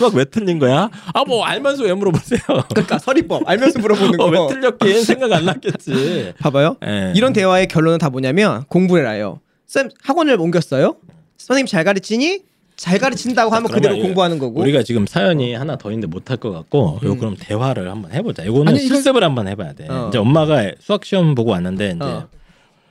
수학 왜 틀린 거야? 아 뭐 알면서 왜 물어보세요? 그러니까 서리법 알면서 물어보는 거. 어, 왜 틀렸긴 생각 안 났겠지. 봐봐요. 에. 이런 대화의 결론은 다 뭐냐면 공부해라요. 쌤 학원을 옮겼어요? 선생님 잘 가르치니? 잘 가르친다고 하면 그대로 이거, 공부하는 거고. 우리가 지금 사연이 어. 하나 더 있는데 못할 것 같고 음. 요 그럼 대화를 한번 해보자. 이거는 실습을 한번 해봐야 돼. 어. 이제 엄마가 수학 시험 보고 왔는데 이제 어.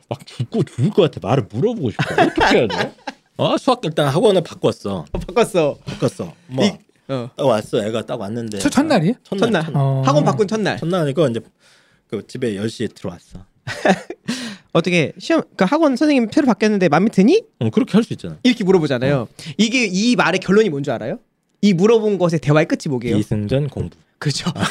막 죽고 죽을 것 같아. 말을 물어보고 싶어. 어떻게 해야 돼? 어 수학 일단 학원을 바꿨어. 어, 바꿨어. 바꿨어. 뭐 이, 어. 딱 왔어. 애가 딱 왔는데. 첫 첫날이에요? 첫날. 첫날. 첫날. 어. 학원 바꾼 첫날. 첫날이니까 이제 그 집에 열 시에 들어왔어. 어떻게 시험 그러니까 학원 선생님 새로 바뀌었는데 마음에 드니? 어, 그렇게 할 수 있잖아. 이렇게 물어보잖아요. 어. 이게 이 말의 결론이 뭔지 알아요? 이 물어본 것의 대화의 끝이 뭐게요? 이승전 공부. 그렇죠. 아.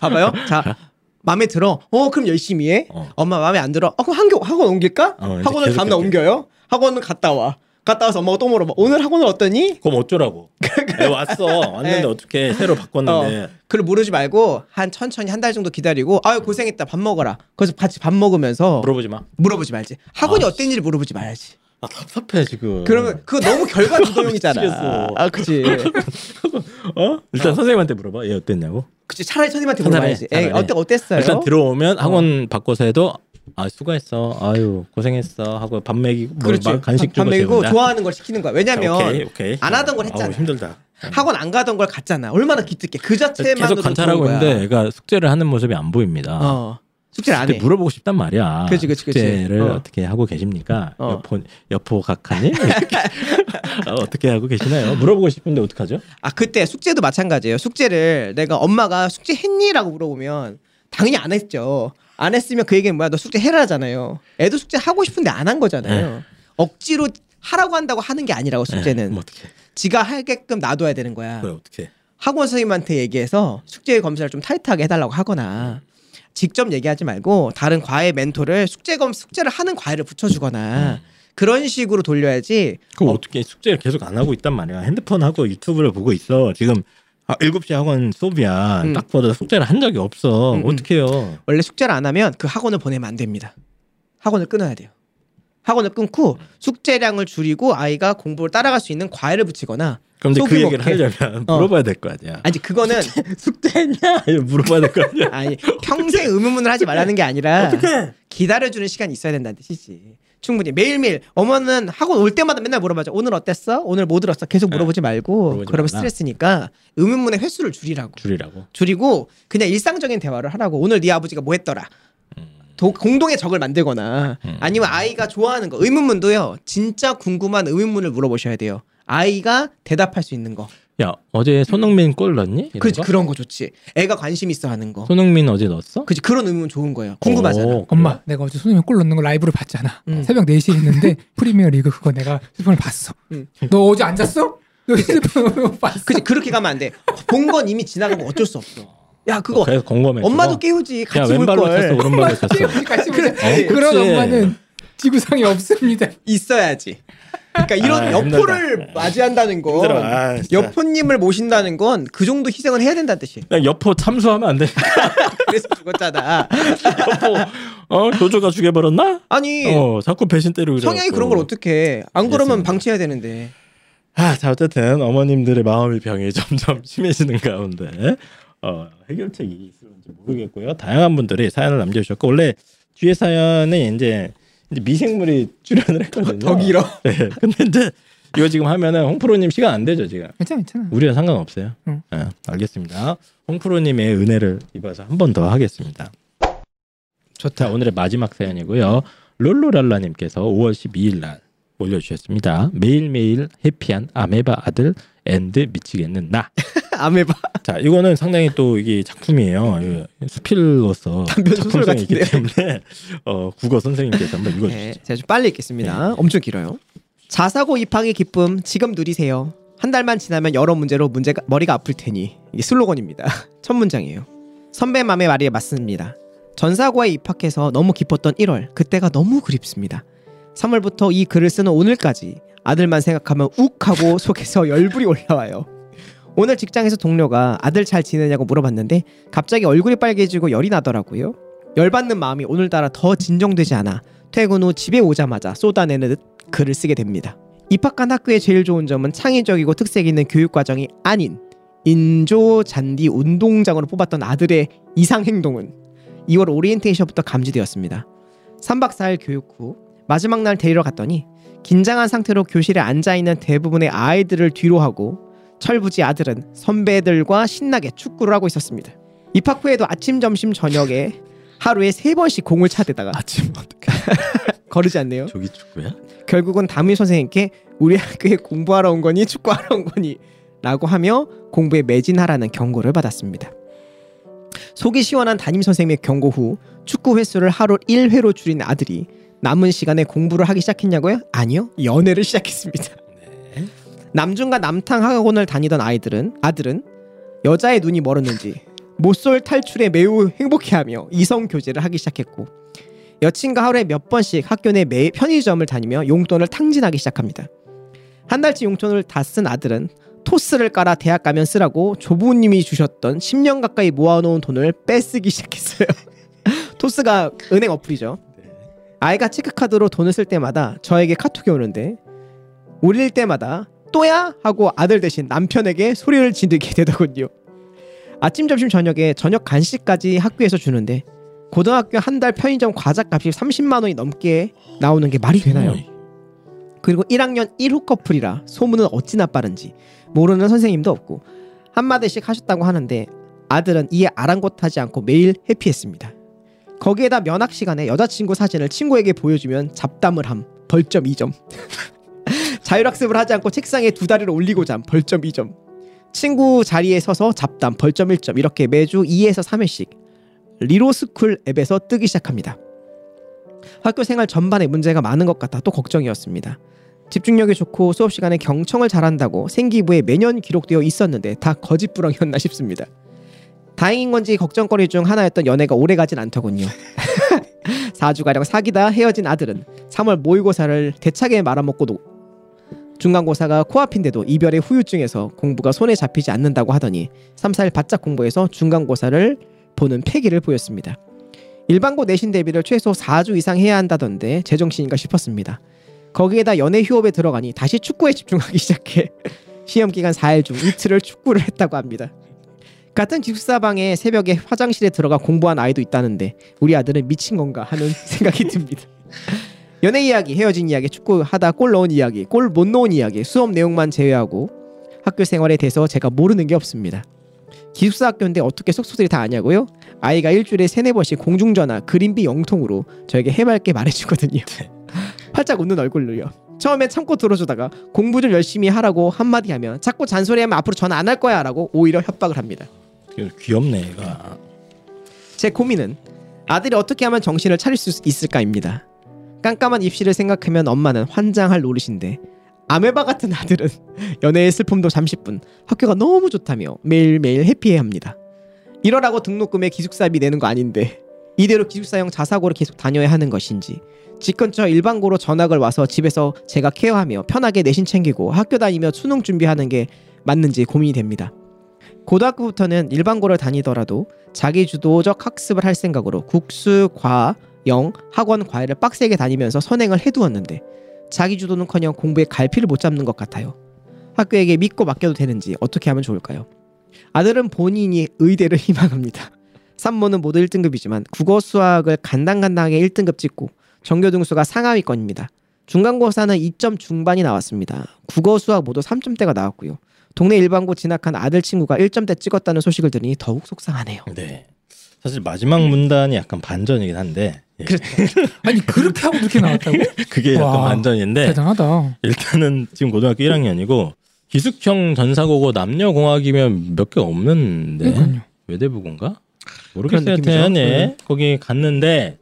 봐봐요. 자 마음에 들어. 어 그럼 열심히 해. 어. 엄마 마음에 안 들어. 어 그럼 학교 학원 옮길까? 어, 학원을 다음날 옮겨요. 학원은 갔다 와. 갔다 와서 엄마가 또 물어봐. 오늘 학원을 어떠니? 그럼 어쩌라고? 내가 왔어. 왔는데 어떻게 새로 바꿨는데. 어, 그걸 모르지 말고 한 천천히 한 달 정도 기다리고 아유 고생했다 밥 먹어라. 그래서 같이 밥 먹으면서 물어보지 마. 물어보지 말지. 학원이 아, 어땠는지 물어보지 말아야지. 아 답답해 지금. 그러면 그거 너무 결과 부정이잖아. 아 그치. 어? 일단 어. 선생님한테 물어봐. 얘 어땠냐고. 그치 차라리 선생님한테 물어봐야지. 에이, 어때 어땠어요? 일단 들어오면 학원 어. 바꿔서 해도 아 수고했어. 아유 고생했어. 하고 밥 먹이고 뭐 간식 주고 밥 먹이고 좋아하는 걸 시키는 거야. 왜냐면 자, 오케이, 오케이. 안 하던 걸 했잖아. 아우, 힘들다. 학원 안 가던 걸 갔잖아. 얼마나 기특해. 그 자체만으로 계속 관찰하고 있는데 애가 숙제를 하는 모습이 안 보입니다. 어. 숙제를 안 해. 물어보고 싶단 말이야. 그치, 그치, 그치. 숙제를 어. 어떻게 하고 계십니까? 어. 여포, 여포 각하님? 어, 어떻게 하고 계시나요? 물어보고 싶은데 어떡하죠? 아 그때 숙제도 마찬가지예요. 숙제를 내가 엄마가 숙제 했니? 라고 물어보면 당연히 안 했죠. 안 했으면 그 얘기는 뭐야 너 숙제 해라잖아요. 애도 숙제 하고 싶은데 안 한 거잖아요. 에. 억지로 하라고 한다고 하는 게 아니라고 숙제는. 뭐 어떻게? 지가 하게끔 놔둬야 되는 거야. 그래 어떻게? 학원 선생님한테 얘기해서 숙제 검사를 좀 타이트하게 해달라고 하거나 직접 얘기하지 말고 다른 과외 멘토를 숙제 검 숙제를 하는 과외를 붙여주거나. 음. 그런 식으로 돌려야지. 그럼 어. 어떻게 숙제를 계속 안 하고 있단 말이야. 핸드폰하고 유튜브를 보고 있어. 지금 아, 일곱 시 학원 수업이야. 음. 딱 봐도 숙제를 한 적이 없어. 음, 음. 어떡해요. 원래 숙제를 안 하면 그 학원을 보내면 안 됩니다. 학원을 끊어야 돼요. 학원을 끊고 숙제량을 줄이고 아이가 공부를 따라갈 수 있는 과외를 붙이거나. 그럼 이제 그 얘기를 하려면 어. 물어봐야 될 거 아니야. 아니 그거는 숙제했냐? 물어봐야 될 거 아니야. 아니 평생 의문문을 하지 말라는 게 아니라 어떡해? 기다려주는 시간이 있어야 된다는 뜻이지. 충분히 매일매일 어머는 학원 올 때마다 맨날 물어봐줘. 오늘 어땠어? 오늘 뭐 들었어? 계속 물어보지 말고 물어보지 그러면 말라. 스트레스니까 의문문의 횟수를 줄이라고. 줄이라고. 줄이고 그냥 일상적인 대화를 하라고. 오늘 네 아버지가 뭐 했더라. 음. 도, 공동의 적을 만들거나 음. 아니면 아이가 좋아하는 거. 의문문도요. 진짜 궁금한 의문문을 물어보셔야 돼요. 아이가 대답할 수 있는 거. 야 어제 손흥민 골 넣었니? 그렇지 거? 그런 거 좋지. 애가 관심 있어 하는 거. 손흥민 어제 넣었어? 그렇지 그런 의문 좋은 거예요. 궁금하잖아. 오, 엄마 내가 어제 손흥민 골 넣는 거 라이브를 봤잖아. 음. 새벽 네 시에 있는데 프리미어리그 그거 내가 휴대폰을 봤어. 음. 너 어제 안 잤어? 너 휴대폰을 봤어? 그렇지 그렇게 가면 안 돼. 본 건 이미 지나간 거 어쩔 수 없어. 야 그거 그래서 공감해. 엄마도 깨우지 같이 볼 걸. 야 왼발로 쳤어 오른발로 쳤어. 같이 볼 걸. 그런 엄마는 지구상에 없습니다. 있어야지. 그러니까 이런 아, 여포를 힘들다. 맞이한다는 건 아, 여포님을 모신다는 건 그 정도 희생을 해야 된다는 뜻이에요. 그냥 여포 참수하면 안 돼. 그래서 죽었잖아. 여포 어? 조조가 죽여버렸나? 아니 어, 자꾸 배신 때리고 성향이 그래갖고. 그런 걸 어떡해. 안 그러면 방치해야 되는데. 아, 자 어쨌든 어머님들의 마음의 병이 점점 심해지는 가운데 어, 해결책이 있을지 모르겠고요. 다양한 분들이 사연을 남겨주셨고 원래 뒤에 사연에 이제 이제 미생물이 출연을 했거든요. 더, 더 길어. 네. 근데 이제 이거 지금 하면은 홍프로님 시간 안 되죠 지금. 괜찮아, 괜찮아. 우리는 상관없어요. 응. 네, 알겠습니다. 홍프로님의 은혜를 입어서 한 번 더 하겠습니다. 좋다. 오늘의 마지막 사연이고요. 롤로랄라님께서 오월 십이일 날 올려주셨습니다. 매일매일 해피한 아메바 아들 앤드 미치겠는 나. 아메바. 자 이거는 상당히 또 이게 작품이에요. 수필로서 작품성이 있기 때문에 어, 국어 선생님께서 한번 읽어주시죠. 네, 제가 좀 빨리 읽겠습니다. 네. 엄청 길어요. 자사고 입학의 기쁨 지금 누리세요. 한 달만 지나면 여러 문제로 문제가 머리가 아플 테니. 이게 슬로건입니다. 첫 문장이에요. 선배 맘의 말이 맞습니다. 전사고에 입학해서 너무 기뻤던 일월 그때가 너무 그립습니다. 삼월부터 이 글을 쓰는 오늘까지 아들만 생각하면 욱하고 속에서 열불이 올라와요. 오늘 직장에서 동료가 아들 잘 지내냐고 물어봤는데 갑자기 얼굴이 빨개지고 열이 나더라고요. 열받는 마음이 오늘따라 더 진정되지 않아 퇴근 후 집에 오자마자 쏟아내는 듯 글을 쓰게 됩니다. 입학한 학교의 제일 좋은 점은 창의적이고 특색 있는 교육과정이 아닌 인조 잔디 운동장으로 뽑았던 아들의 이상 행동은 이월 오리엔테이션부터 감지되었습니다. 삼박 사일 교육 후 마지막 날 데리러 갔더니 긴장한 상태로 교실에 앉아있는 대부분의 아이들을 뒤로 하고 철부지 아들은 선배들과 신나게 축구를 하고 있었습니다. 입학 후에도 아침, 점심, 저녁에 하루에 세 번씩 공을 차대다가 아침 어떡해 거르지 않네요. 저기 축구야? 결국은 담임 선생님께 우리 학교에 공부하러 온 거니 축구하러 온 거니 라고 하며 공부에 매진하라는 경고를 받았습니다. 속이 시원한 담임 선생님의 경고 후 축구 횟수를 하루 일 회로 줄인 아들이 남은 시간에 공부를 하기 시작했냐고요? 아니요. 연애를 시작했습니다. 네. 남중과 남탕 학원을 다니던 아이들은 아들은 여자의 눈이 멀었는지 모쏠 탈출에 매우 행복해하며 이성 교제를 하기 시작했고 여친과 하루에 몇 번씩 학교 내 편의점을 다니며 용돈을 탕진하기 시작합니다. 한 달치 용돈을 다 쓴 아들은 토스를 깔아 대학 가면 쓰라고 조부모님이 주셨던 십 년 가까이 모아놓은 돈을 빼쓰기 시작했어요. 토스가 은행 어플이죠. 아이가 체크카드로 돈을 쓸 때마다 저에게 카톡이 오는데 올릴 때마다 또야? 하고 아들 대신 남편에게 소리를 지르게 되더군요. 아침 점심 저녁에 저녁 간식까지 학교에서 주는데 고등학교 한 달 편의점 과자값이 삼십만 원이 넘게 나오는 게 말이 되나요? 그리고 일 학년 일 호 커플이라 소문은 어찌나 빠른지 모르는 선생님도 없고 한마디씩 하셨다고 하는데 아들은 이에 아랑곳하지 않고 매일 해피했습니다. 거기에다 면학 시간에 여자친구 사진을 친구에게 보여주면 잡담을 함 벌점 이 점. 자율학습을 하지 않고 책상에 두 다리를 올리고자 함 벌점 이 점. 친구 자리에 서서 잡담 벌점 일 점. 이렇게 매주 이에서 삼 회씩 리로스쿨 앱에서 뜨기 시작합니다. 학교 생활 전반에 문제가 많은 것 같아 또 걱정이었습니다. 집중력이 좋고 수업 시간에 경청을 잘한다고 생기부에 매년 기록되어 있었는데 다 거짓부렁이었나 싶습니다. 다행인 건지 걱정거리 중 하나였던 연애가 오래가진 않더군요. 사 주가량 사귀다 헤어진 아들은 삼월 모의고사를 대차게 말아먹고 노... 중간고사가 코앞인데도 이별의 후유증에서 공부가 손에 잡히지 않는다고 하더니 삼, 사일 바짝 공부해서 중간고사를 보는 패기를 보였습니다. 일반고 내신 대비를 최소 사 주 이상 해야 한다던데 제정신인가 싶었습니다. 거기에다 연애 휴업에 들어가니 다시 축구에 집중하기 시작해 시험기간 사 일 중 이틀을 축구를 했다고 합니다. 같은 기숙사방에 새벽에 화장실에 들어가 공부한 아이도 있다는데 우리 아들은 미친 건가 하는 생각이 듭니다. 연애 이야기, 헤어진 이야기, 축구하다 골 넣은 이야기, 골 못 넣은 이야기, 수업 내용만 제외하고 학교 생활에 대해서 제가 모르는 게 없습니다. 기숙사 학교인데 어떻게 숙소들이 다 아냐고요? 아이가 일주일에 세네 번씩 공중전화, 그린비 영통으로 저에게 해맑게 말해주거든요. 활짝 웃는 얼굴로요. 처음에 참고 들어주다가 공부 좀 열심히 하라고 한마디 하면 자꾸 잔소리하면 앞으로 전화 안 할 거야 라고 오히려 협박을 합니다. 귀엽네 얘가. 제 고민은 아들이 어떻게 하면 정신을 차릴 수 있을까입니다. 깜깜한 입시를 생각하면 엄마는 환장할 노릇인데 아메바 같은 아들은 연애의 슬픔도 삼십 분, 학교가 너무 좋다며 매일매일 해피해야 합니다. 이러라고 등록금에 기숙사비 내는 거 아닌데 이대로 기숙사형 자사고를 계속 다녀야 하는 것인지 집 근처 일반고로 전학을 와서 집에서 제가 케어하며 편하게 내신 챙기고 학교 다니며 수능 준비하는 게 맞는지 고민이 됩니다. 고등학교부터는 일반고를 다니더라도 자기주도적 학습을 할 생각으로 국수, 과학, 영, 학원 과외를 빡세게 다니면서 선행을 해두었는데 자기주도는커녕 공부에 갈피를 못 잡는 것 같아요. 학교에게 믿고 맡겨도 되는지 어떻게 하면 좋을까요? 아들은 본인이 의대를 희망합니다. 산모는 모두 일 등급이지만 국어 수학을 간당간당하게 일 등급 찍고 전교 등수가 상하위권입니다. 중간고사는 이 점 중반이 나왔습니다. 국어 수학 모두 삼 점대가 나왔고요. 동네 일반고 진학한 아들 친구가 일 점대 찍었다는 소식을 들으니 더욱 속상하네요. 네. 사실 마지막 문단이 약간 반전이긴 한데 예. 그렇죠. 아니 그렇게 하고 그렇게 나왔다고? 그게 약간 와, 반전인데 대단하다. 일단은 지금 고등학교 일 학년이고 기숙형 전사고고 남녀공학이면 몇 개 없는데 그러니까요. 외대부고인가? 모르겠어요. 대안에 네. 거기 갔는데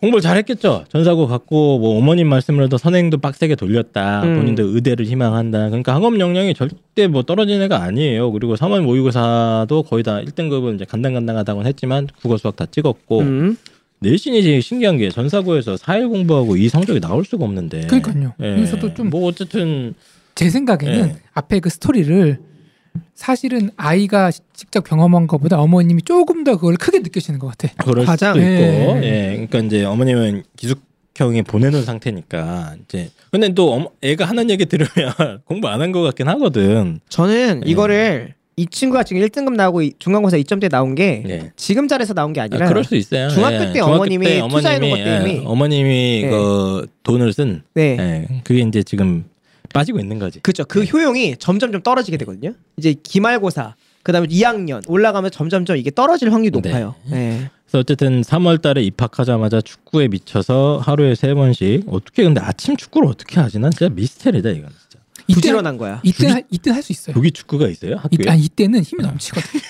공부를 잘했겠죠. 전사고 갖고 뭐 어머님 말씀으로도 선행도 빡세게 돌렸다. 음. 본인도 의대를 희망한다. 그러니까 학업 역량이 절대 뭐 떨어진 애가 아니에요. 그리고 삼월 모의고사도 거의 다 일 등급은 이제 간당간당하다곤 했지만 국어 수학 다 찍었고 음. 내신이 제일 신기한 게 전사고에서 사 일 공부하고 이 성적이 나올 수가 없는데. 그러니까요. 예. 그래서도 좀 뭐 어쨌든 제 생각에는 예. 앞에 그 스토리를 사실은 아이가 직접 경험한 것보다 어머님이 조금 더 그걸 크게 느끼시는 것 같아. 그럴 가장. 수도 있고. 예. 예. 그러니까 이제 어머님은 기숙형에 보내놓은 상태니까 이제. 근데 또 어머, 애가 하는 얘기 들으면 공부 안 한 것 같긴 하거든. 저는 예. 이거를 이 친구가 지금 일 등급 나오고 중간고사 이 점대 나온 게 예. 지금 잘해서 나온 게 아니라. 아, 그럴 수 있어요. 중학교 예. 때 어머님이 투자해 놓은 것 때문에. 예. 어머님이 예. 그 돈을 쓴. 네. 예. 그게 이제 지금. 빠지고 있는 거지. 그렇죠. 그 네. 효용이 점점 좀 떨어지게 되거든요. 이제 기말고사, 그다음에 이 학년 올라가면 점점점 이게 떨어질 확률이 높아요. 네. 네. 그래서 어쨌든 삼월 달에 입학하자마자 축구에 미쳐서 하루에 세 번씩 어떻게 근데 아침 축구를 어떻게 하지? 난 진짜 미스테리다 이건 진짜. 부지런한 거야. 이때 이때 할 수 있어요. 여기 축구가 있어요? 학교에? 이, 아 이때는 힘이 넘치거든.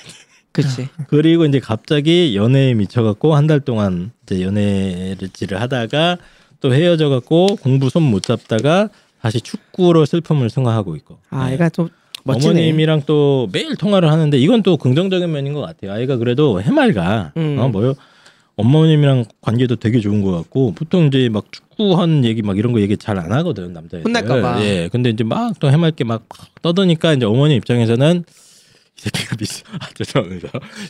그렇지. 그리고 이제 갑자기 연애에 미쳐갖고 한 달 동안 이제 연애를 하다가 또 헤어져갖고 공부 손 못 잡다가. 다시 축구로 슬픔을 승화하고 있고. 아, 아이가 네. 또 멋지네. 어머님이랑 또 매일 통화를 하는데 이건 또 긍정적인 면인 것 같아요. 아이가 그래도 해맑아. 음. 어, 뭐 엄마님이랑 관계도 되게 좋은 것 같고, 보통 이제 막 축구한 얘기 막 이런 거 얘기 잘 안 하거든, 남자애들. 혼날까봐. 예. 근데 이제 막 또 해맑게 막 떠드니까 이제 어머니 입장에서는 이 새끼가 미쳤, 아, 죄송합니다.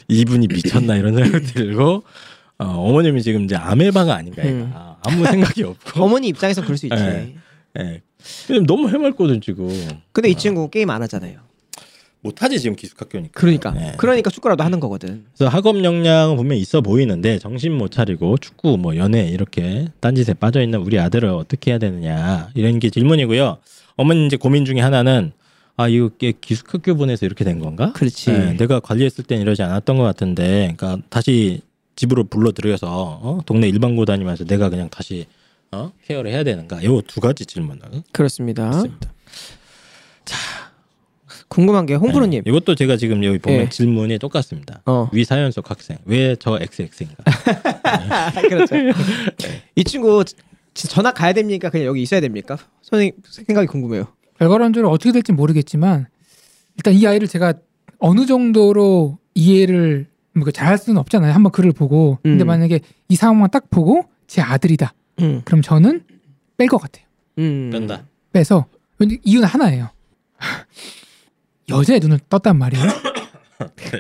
이분이 미쳤나 이런 생각이 들고, 어, 어머님이 지금 이제 아메바가 아닌가, 음. 아무 생각이 없고. 어머니 입장에서 그럴 수 있지. 예. 예. 너무 해맑거든 지금. 근데 이 친구 어. 게임 안 하잖아요. 못하지 지금 기숙학교니까. 그러니까 네. 그러니까 축구라도 하는 거거든. 그래서 학업 역량은 분명히 있어 보이는데 정신 못 차리고 축구 뭐 연애 이렇게 딴짓에 빠져있는 우리 아들을 어떻게 해야 되느냐, 이런 게 질문이고요. 어머니 이제 고민 중에 하나는, 아 이거 기숙학교 보내서 이렇게 된 건가? 그렇지. 네, 내가 관리했을 땐 이러지 않았던 것 같은데, 그러니까 다시 집으로 불러들여서 어? 동네 일반고 다니면서 내가 그냥 다시 어? 케어를 해야 되는가? 요 두 가지 질문. 그렇습니다. 그렇습니다. 자, 궁금한 게 홍프로님. 네, 이것도 제가 지금 여기 보면 네. 질문이 똑같습니다. 어. 위 사연 속 학생 왜 저 엑스엑스인가? 네. 그렇죠. 네. 이 친구 전학 가야 됩니까? 그냥 여기 있어야 됩니까? 선생님 생각이 궁금해요. 결과론적으로 어떻게 될지 모르겠지만 일단 이 아이를 제가 어느 정도로 이해를 뭐 잘할 수는 없잖아요. 한번 글을 보고. 근데 음. 만약에 이 상황만 딱 보고 제 아들이다. 음. 그럼 저는 뺄 것 같아요. 음. 뺀다. 빼서 이유는 하나예요. 여자의 눈을 떴단 말이에요.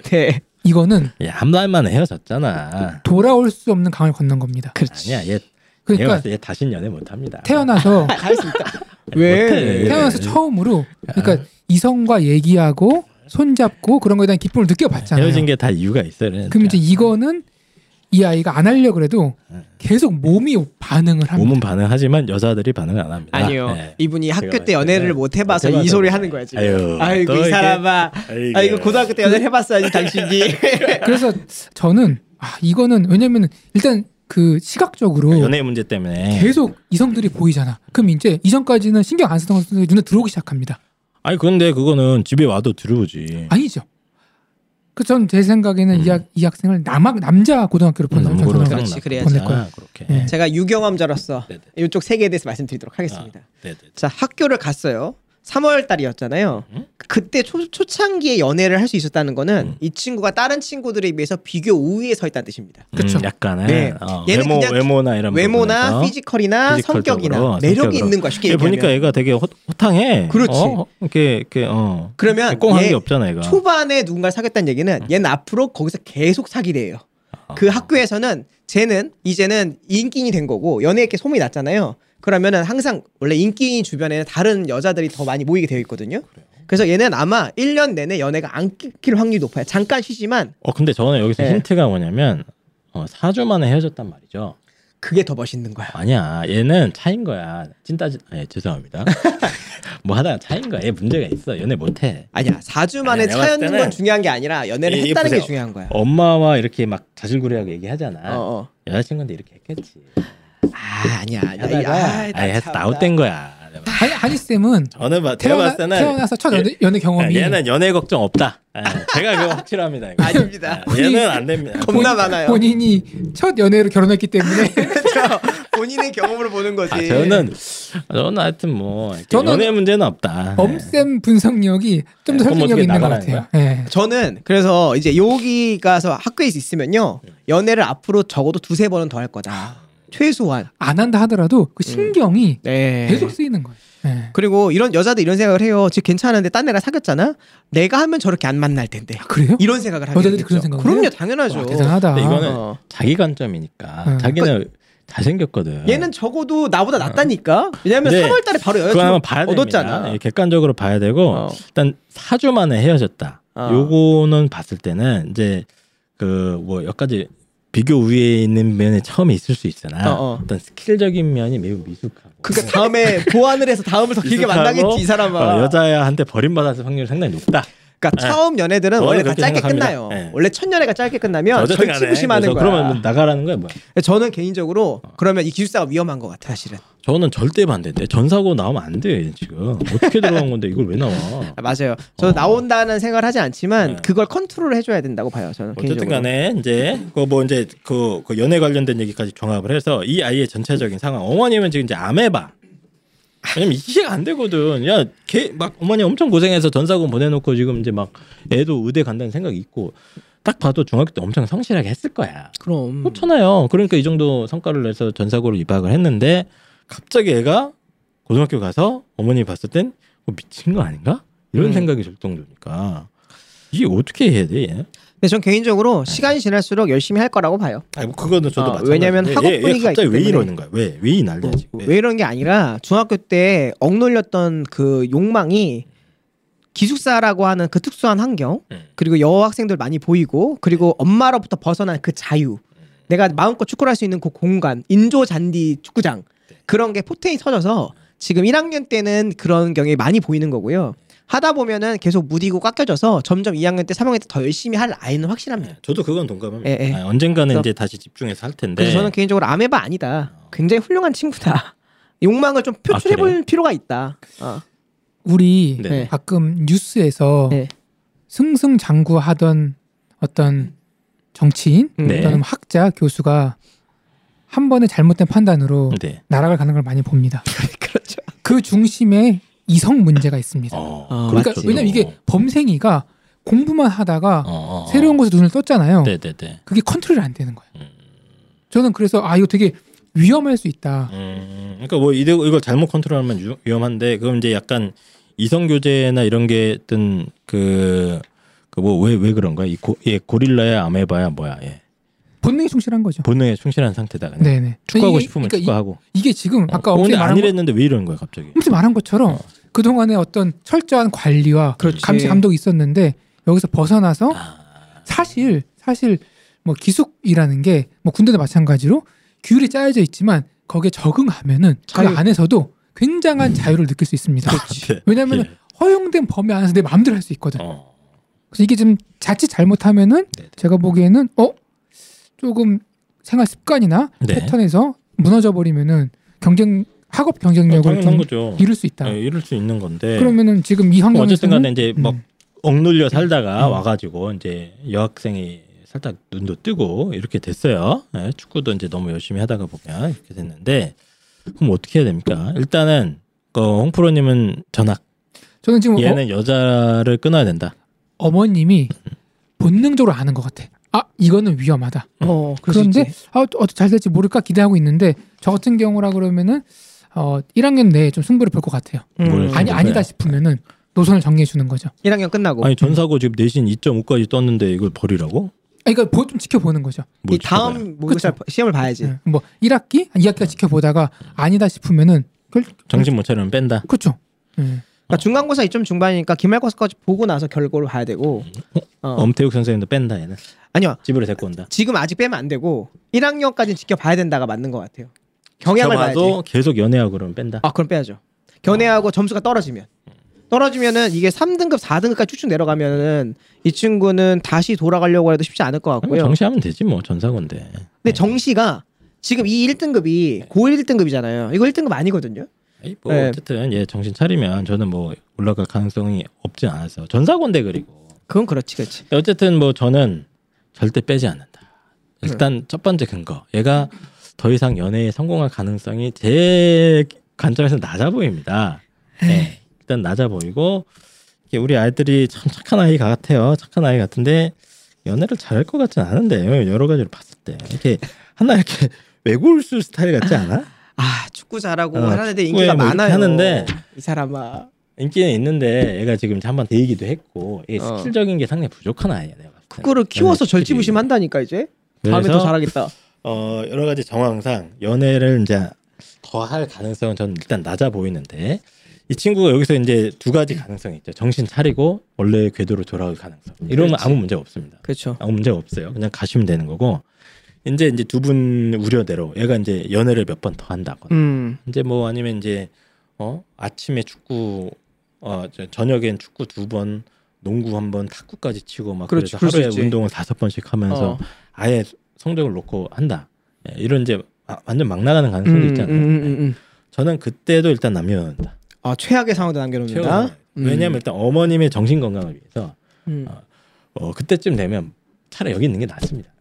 네. 이거는 야, 한 달만 헤어졌잖아. 돌아올 수 없는 강을 건넌 겁니다. 그렇지. 아니야, 얘 그러니까 얘 다신 연애 못합니다. 태어나서 할 수 있다. 왜? 태어나서 처음으로 그러니까 이성과 얘기하고 손잡고 그런 거에 대한 기쁨을 느껴봤잖아요. 헤어진 게 다 이유가 있어요. 그러니까. 그럼 이제 이거는 이 아이가 안 하려 그래도 계속 몸이 반응을 합니다. 몸은 반응하지만 여자들이 반응을 안 합니다. 아니요. 네. 이분이 학교 때 연애를 못 해봐서 이 소리 하는 거야 지금. 아유, 아이고 이 사람아. 아이고. 아이고 고등학교 때 연애를 해봤어야지 당신이. 그래서 저는 아, 이거는 왜냐면 일단 그 시각적으로 연애 문제 때문에 계속 이성들이 보이잖아. 그럼 이제 이전까지는 신경 안 쓰던 것들이 눈에 들어오기 시작합니다. 아니 근데 그거는 집에 와도 들어오지. 아니죠. 그 전 제 생각에는 음. 이, 학, 이 학생을 남학 남자 고등학교로 보낼 음, 거예요. 그렇지, 그래야지. 아, 네. 제가 유경험자로서 네네. 이쪽 세계에 대해서 말씀드리도록 하겠습니다. 아, 자, 학교를 갔어요. 삼월 달이었잖아요. 음? 그때 초, 초창기에 연애를 할 수 있었다는 거는 음. 이 친구가 다른 친구들에 비해서 비교 우위에 서 있다는 뜻입니다. 음, 그렇죠. 약간은 네. 어, 외모, 외모나 이런 외모나 피지컬이나 피지컬적으로, 성격이나 매력이 있는 거야. 쉽게 얘기하면. 보니까 얘가 되게 호, 호탕해. 그렇지. 어? 이렇게 이렇게 어. 그러면 꽁한 게 없잖아, 얘가. 초반에 누군가를 사귀었다는 얘기는 얘는 앞으로 거기서 계속 사귀래요. 어. 그 학교에서는 쟤는 이제는 인기인이 된 거고 연애에 이렇게 소문이 났잖아요. 그러면은 항상 원래 인기인 주변에는 다른 여자들이 더 많이 모이게 되어 있거든요. 그래요. 그래서 얘는 아마 일 년 내내 연애가 안 끊길 확률이 높아요. 잠깐 쉬지만. 어 근데 저는 여기서 네. 힌트가 뭐냐면 어, 사 주 만에 헤어졌단 말이죠. 그게 더 멋있는 거야. 아니야, 얘는 차인 거야. 찐따지. 아, 예, 죄송합니다. 뭐 하다가 차인 거야. 얘 문제가 있어. 연애 못해. 아니야, 사 주 만에 아니야, 차였는 건 중요한 게 아니라 연애를 이, 했다는 보세요. 게 중요한 거야. 엄마와 이렇게 막 자질구레하게 얘기하잖아. 어, 어. 여자친구인데 이렇게 했겠지. 아 아니야 아니야 아이, 아, 아니, 나웃된 거야. 하니, 하니쌤은 저는 봐, 태어나, 태어나서 첫 연애, 연애 경험이 야, 얘는 연애 걱정 없다. 아, 제가 그거 확실합니다. 이거. 아닙니다. 아, 얘는 안 됩니다. 겁나 많아요. 본인이 첫 연애로 결혼했기 때문에 그렇죠. 본인의 경험으로 보는 거지. 아, 저는 저는 하여튼 뭐 저는 연애 문제는 없다. 엄쌤 분석력이 좀 더 설득력이 있는 것 같아요. 네. 저는 그래서 이제 여기 가서 학교에 있으면요 연애를 앞으로 적어도 두세 번은 더 할 거다. 최소한 안 한다 하더라도 그 신경이 음. 네. 계속 쓰이는 거예요. 네. 그리고 이런 여자들 이런 생각을 해요. 지금 괜찮은데 딴 애랑 사귀었잖아. 내가 하면 저렇게 안 만날 텐데. 아, 그래요? 이런 생각을 하게 되죠. 그런 생각. 그럼요, 당연하죠. 와, 대단하다. 근데 이거는 어. 자기 관점이니까. 네. 자기는 그러니까, 잘생겼거든. 얘는 적어도 나보다 낫다니까. 왜냐하면 삼월 달에 바로 여자친구 얻었잖아. 예, 객관적으로 봐야 되고 어. 일단 사 주 만에 헤어졌다. 어. 요거는 봤을 때는 이제 그 뭐 몇 가지. 비교 우위에 있는 면에 처음에 있을 수 있잖아. 어어. 어떤 스킬적인 면이 매우 미숙하고. 그러니까 다음에 보완을 해서 다음을 더 길게 만나겠지 이 사람아. 어, 여자한테 버림받았을 확률이 상당히 높다. 그러니까 네. 처음 연애들은 원래 다 짧게 생각합니다. 끝나요. 네. 원래 첫 연애가 짧게 끝나면 절치부심하는 거야. 그러면 나가라는 거야 뭐야. 저는 개인적으로 그러면 이 기숙사가 위험한 것 같아 사실은. 저는 절대 반대인데 전사고 나오면 안 돼 지금. 어떻게 들어간 건데 이걸 왜 나와. 아, 맞아요. 저도 어. 나온다는 생각을 하지 않지만 그걸 컨트롤을 해줘야 된다고 봐요 저는 개인적으로. 어쨌든 간에 이제 그 뭐 이제 그, 그 연애 관련된 얘기까지 종합을 해서 이 아이의 전체적인 상황. 어머님은 지금 이제 아메바. 왜냐면 이해가 안 되거든. 야, 걔 막 어머니 엄청 고생해서 전사고 보내놓고 지금 이제 막 애도 의대 간다는 생각이 있고 딱 봐도 중학교 때 엄청 성실하게 했을 거야. 그럼 그렇잖아요. 그러니까 이 정도 성과를 내서 전사고로 입학을 했는데 갑자기 애가 고등학교 가서 어머니 봤을 땐 어, 미친 거 아닌가? 이런 음. 생각이 들 정도니까 이게 어떻게 해야 돼? 얘? 근데 전 개인적으로 네. 시간이 지날수록 열심히 할 거라고 봐요. 아, 뭐 그거는 저도 어, 마찬가지. 왜냐면 학업 분위기가 있기 때문에. 왜 이러는 거야? 왜? 왜 이 난리지? 뭐, 왜 이런 게 아니라 중학교 때 억눌렸던 그 욕망이 기숙사라고 하는 그 특수한 환경 음. 그리고 여학생들 많이 보이고 그리고 엄마로부터 벗어난 그 자유 음. 내가 마음껏 축구를 할 수 있는 그 공간 인조 잔디 축구장 네. 그런 게 포텐이 터져서 지금 일 학년 때는 그런 경향이 많이 보이는 거고요. 하다 보면은 계속 무디고 깎여져서 점점 이 학년 때, 삼 학년 때 더 열심히 할 아이는 확실합니다. 네, 저도 그건 동감합니다. 예, 예. 아, 언젠가는 그래서, 이제 다시 집중해서 할 텐데. 그래서 저는 개인적으로 아메바 아니다. 굉장히 훌륭한 친구다. 욕망을 좀 표출해볼 아, 필요가 있다. 어. 우리 네. 가끔 뉴스에서 네. 승승장구하던 어떤 정치인, 네. 어떤 학자, 교수가 한 번의 잘못된 판단으로 네. 나락을 가는 걸 많이 봅니다. 그렇죠. 그 중심에 이성 문제가 있습니다. 어, 그러니까 맞죠. 왜냐면 이게 범생이가 공부만 하다가 어, 어, 새로운 곳에 눈을 떴잖아요. 네네네. 그게 컨트롤이 안 되는 거예요. 음. 저는 그래서 아 이거 되게 위험할 수 있다. 음, 그러니까 뭐 이거 이걸 잘못 컨트롤하면 유, 위험한데 그럼 이제 약간 이성 교제나 이런 게 든 그 그 뭐 왜 왜 그런 거야? 이 고 예 고릴라야 아메바야 뭐야? 예. 본능에 충실한 거죠. 본능에 충실한 상태다. 그냥. 네네. 축구하고 이게, 싶으면 그러니까 축구하고. 이, 이게 지금 어, 아까 오늘 아니랬는데 왜 이러는 거야 갑자기? 무슨 말한 것처럼. 어. 그동안에 어떤 철저한 관리와 그렇지. 감시 감독이 있었는데 여기서 벗어나서 사실 사실 뭐 기숙이라는 게 뭐 군대도 마찬가지로 규율이 짜여져 있지만 거기에 적응하면은 자유. 그 안에서도 굉장한 음. 자유를 느낄 수 있습니다. 네. 왜냐하면 네. 허용된 범위 안에서 내 마음대로 할 수 있거든. 어. 그래서 이게 좀 자칫 잘못하면은 네네. 제가 보기에는 어 조금 생활 습관이나 네. 패턴에서 무너져 버리면은 경쟁 학업 경쟁력을 좀 거죠. 이룰 수 있다. 네, 이룰 수 있는 건데. 그러면은 지금 이 환경에서는 어쨌든간에 이제 막 음. 억눌려 살다가 음. 와가지고 이제 여학생이 살짝 눈도 뜨고 이렇게 됐어요. 네, 축구도 이제 너무 열심히 하다가 보면 이렇게 됐는데 그럼 어떻게 해야 됩니까? 일단은 그 홍프로님은 전학. 저는 지금 얘는 어? 여자를 끊어야 된다. 어머님이 본능적으로 아는 것 같아. 아 이거는 위험하다. 어, 그런데 아, 어, 잘 될지 모를까 기대하고 있는데 저 같은 경우라 그러면은. 어 일 학년 내에 좀 승부를 볼 것 같아요. 음. 아니 아니다 싶으면은 노선을 정리해 주는 거죠. 일 학년 끝나고. 아니 전사고 지금 내신 이 점 오까지 떴는데 이걸 버리라고? 아 이거 그러니까 좀 지켜보는 거죠. 이 다음 모의고사 시험을 봐야지. 네. 뭐 일 학기, 이 학기가 지켜보다가 아니다 싶으면은 결... 정신 못 차리면 뺀다. 그렇죠. 네. 그러니까 중간고사 이 점 중반이니까 기말고사까지 보고 나서 결과를 봐야 되고. 어? 어. 엄태욱 선생님도 뺀다 얘는. 아니요. 집으로 데리고 온다. 지금 아직 빼면 안 되고 일 학년까지는 지켜봐야 된다가 맞는 것 같아요. 경향을 봐야지. 계속 연애하고 그러면 뺀다. 아 그럼 빼야죠. 견해하고 어. 점수가 떨어지면 떨어지면은 이게 삼 등급 사 등급까지 쭉쭉 내려가면은 이 친구는 다시 돌아가려고 해도 쉽지 않을 것 같고요. 정시하면 되지 뭐 전사건데. 근데 네. 정시가 지금 이 일 등급이 고일 일 등급이잖아요. 이거 일 등급 아니거든요. 에이, 뭐 네. 어쨌든 얘 정신 차리면 저는 뭐 올라갈 가능성이 없진 않아서 전사건데 그리고. 그건 그렇지 그렇지. 어쨌든 뭐 저는 절대 빼지 않는다. 일단 음. 첫 번째 근거 얘가 더 이상 연애에 성공할 가능성이 제 관점에서 낮아 보입니다. 네, 일단 낮아 보이고 우리 아이들이 참 착한 아이 같아요. 착한 아이 같은데 연애를 잘할 것 같진 않은데 여러 가지로 봤을 때 이렇게 하나 이렇게 외골수 스타일 같지 않아? 아 축구 잘하고 어, 하는데 인기가 뭐 많아요. 하는데 이 사람아 인기는 있는데 얘가 지금 한번 데이기도 했고 이게 어. 스킬적인 게 상당히 부족한 아이야. 내가 봤을 때. 그거를 키워서 절치부심 한다니까 이제 다음에 더 잘하겠다. 어 여러 가지 정황상 연애를 이제 더 할 가능성은 전 일단 낮아 보이는데 이 친구가 여기서 이제 두 가지 가능성이 있죠. 정신 차리고 원래 궤도로 돌아올 가능성. 이러면 그렇지. 아무 문제 없습니다. 그렇죠. 아무 문제 없어요. 그냥 가시면 되는 거고 이제 이제 두 분 우려대로 얘가 이제 연애를 몇 번 더 한다거나 음. 이제 뭐 아니면 이제 어 아침에 축구 어 저녁엔 축구 두 번 농구 한 번 탁구까지 치고 막 그렇지, 그래서 하루에 운동을 다섯 번씩 하면서 어. 아예 성적을 놓고 한다. 예, 이런 이제 아, 완전 막 나가는 가능성도 음, 있잖아요. 음, 음, 음, 음. 저는 그때도 일단 남겨놓는다. 아 최악의 상황도 남겨놓는다. 음. 왜냐하면 일단 어머님의 정신 건강을 위해서 음. 어, 어, 그때쯤 되면 차라리 여기 있는 게 낫습니다.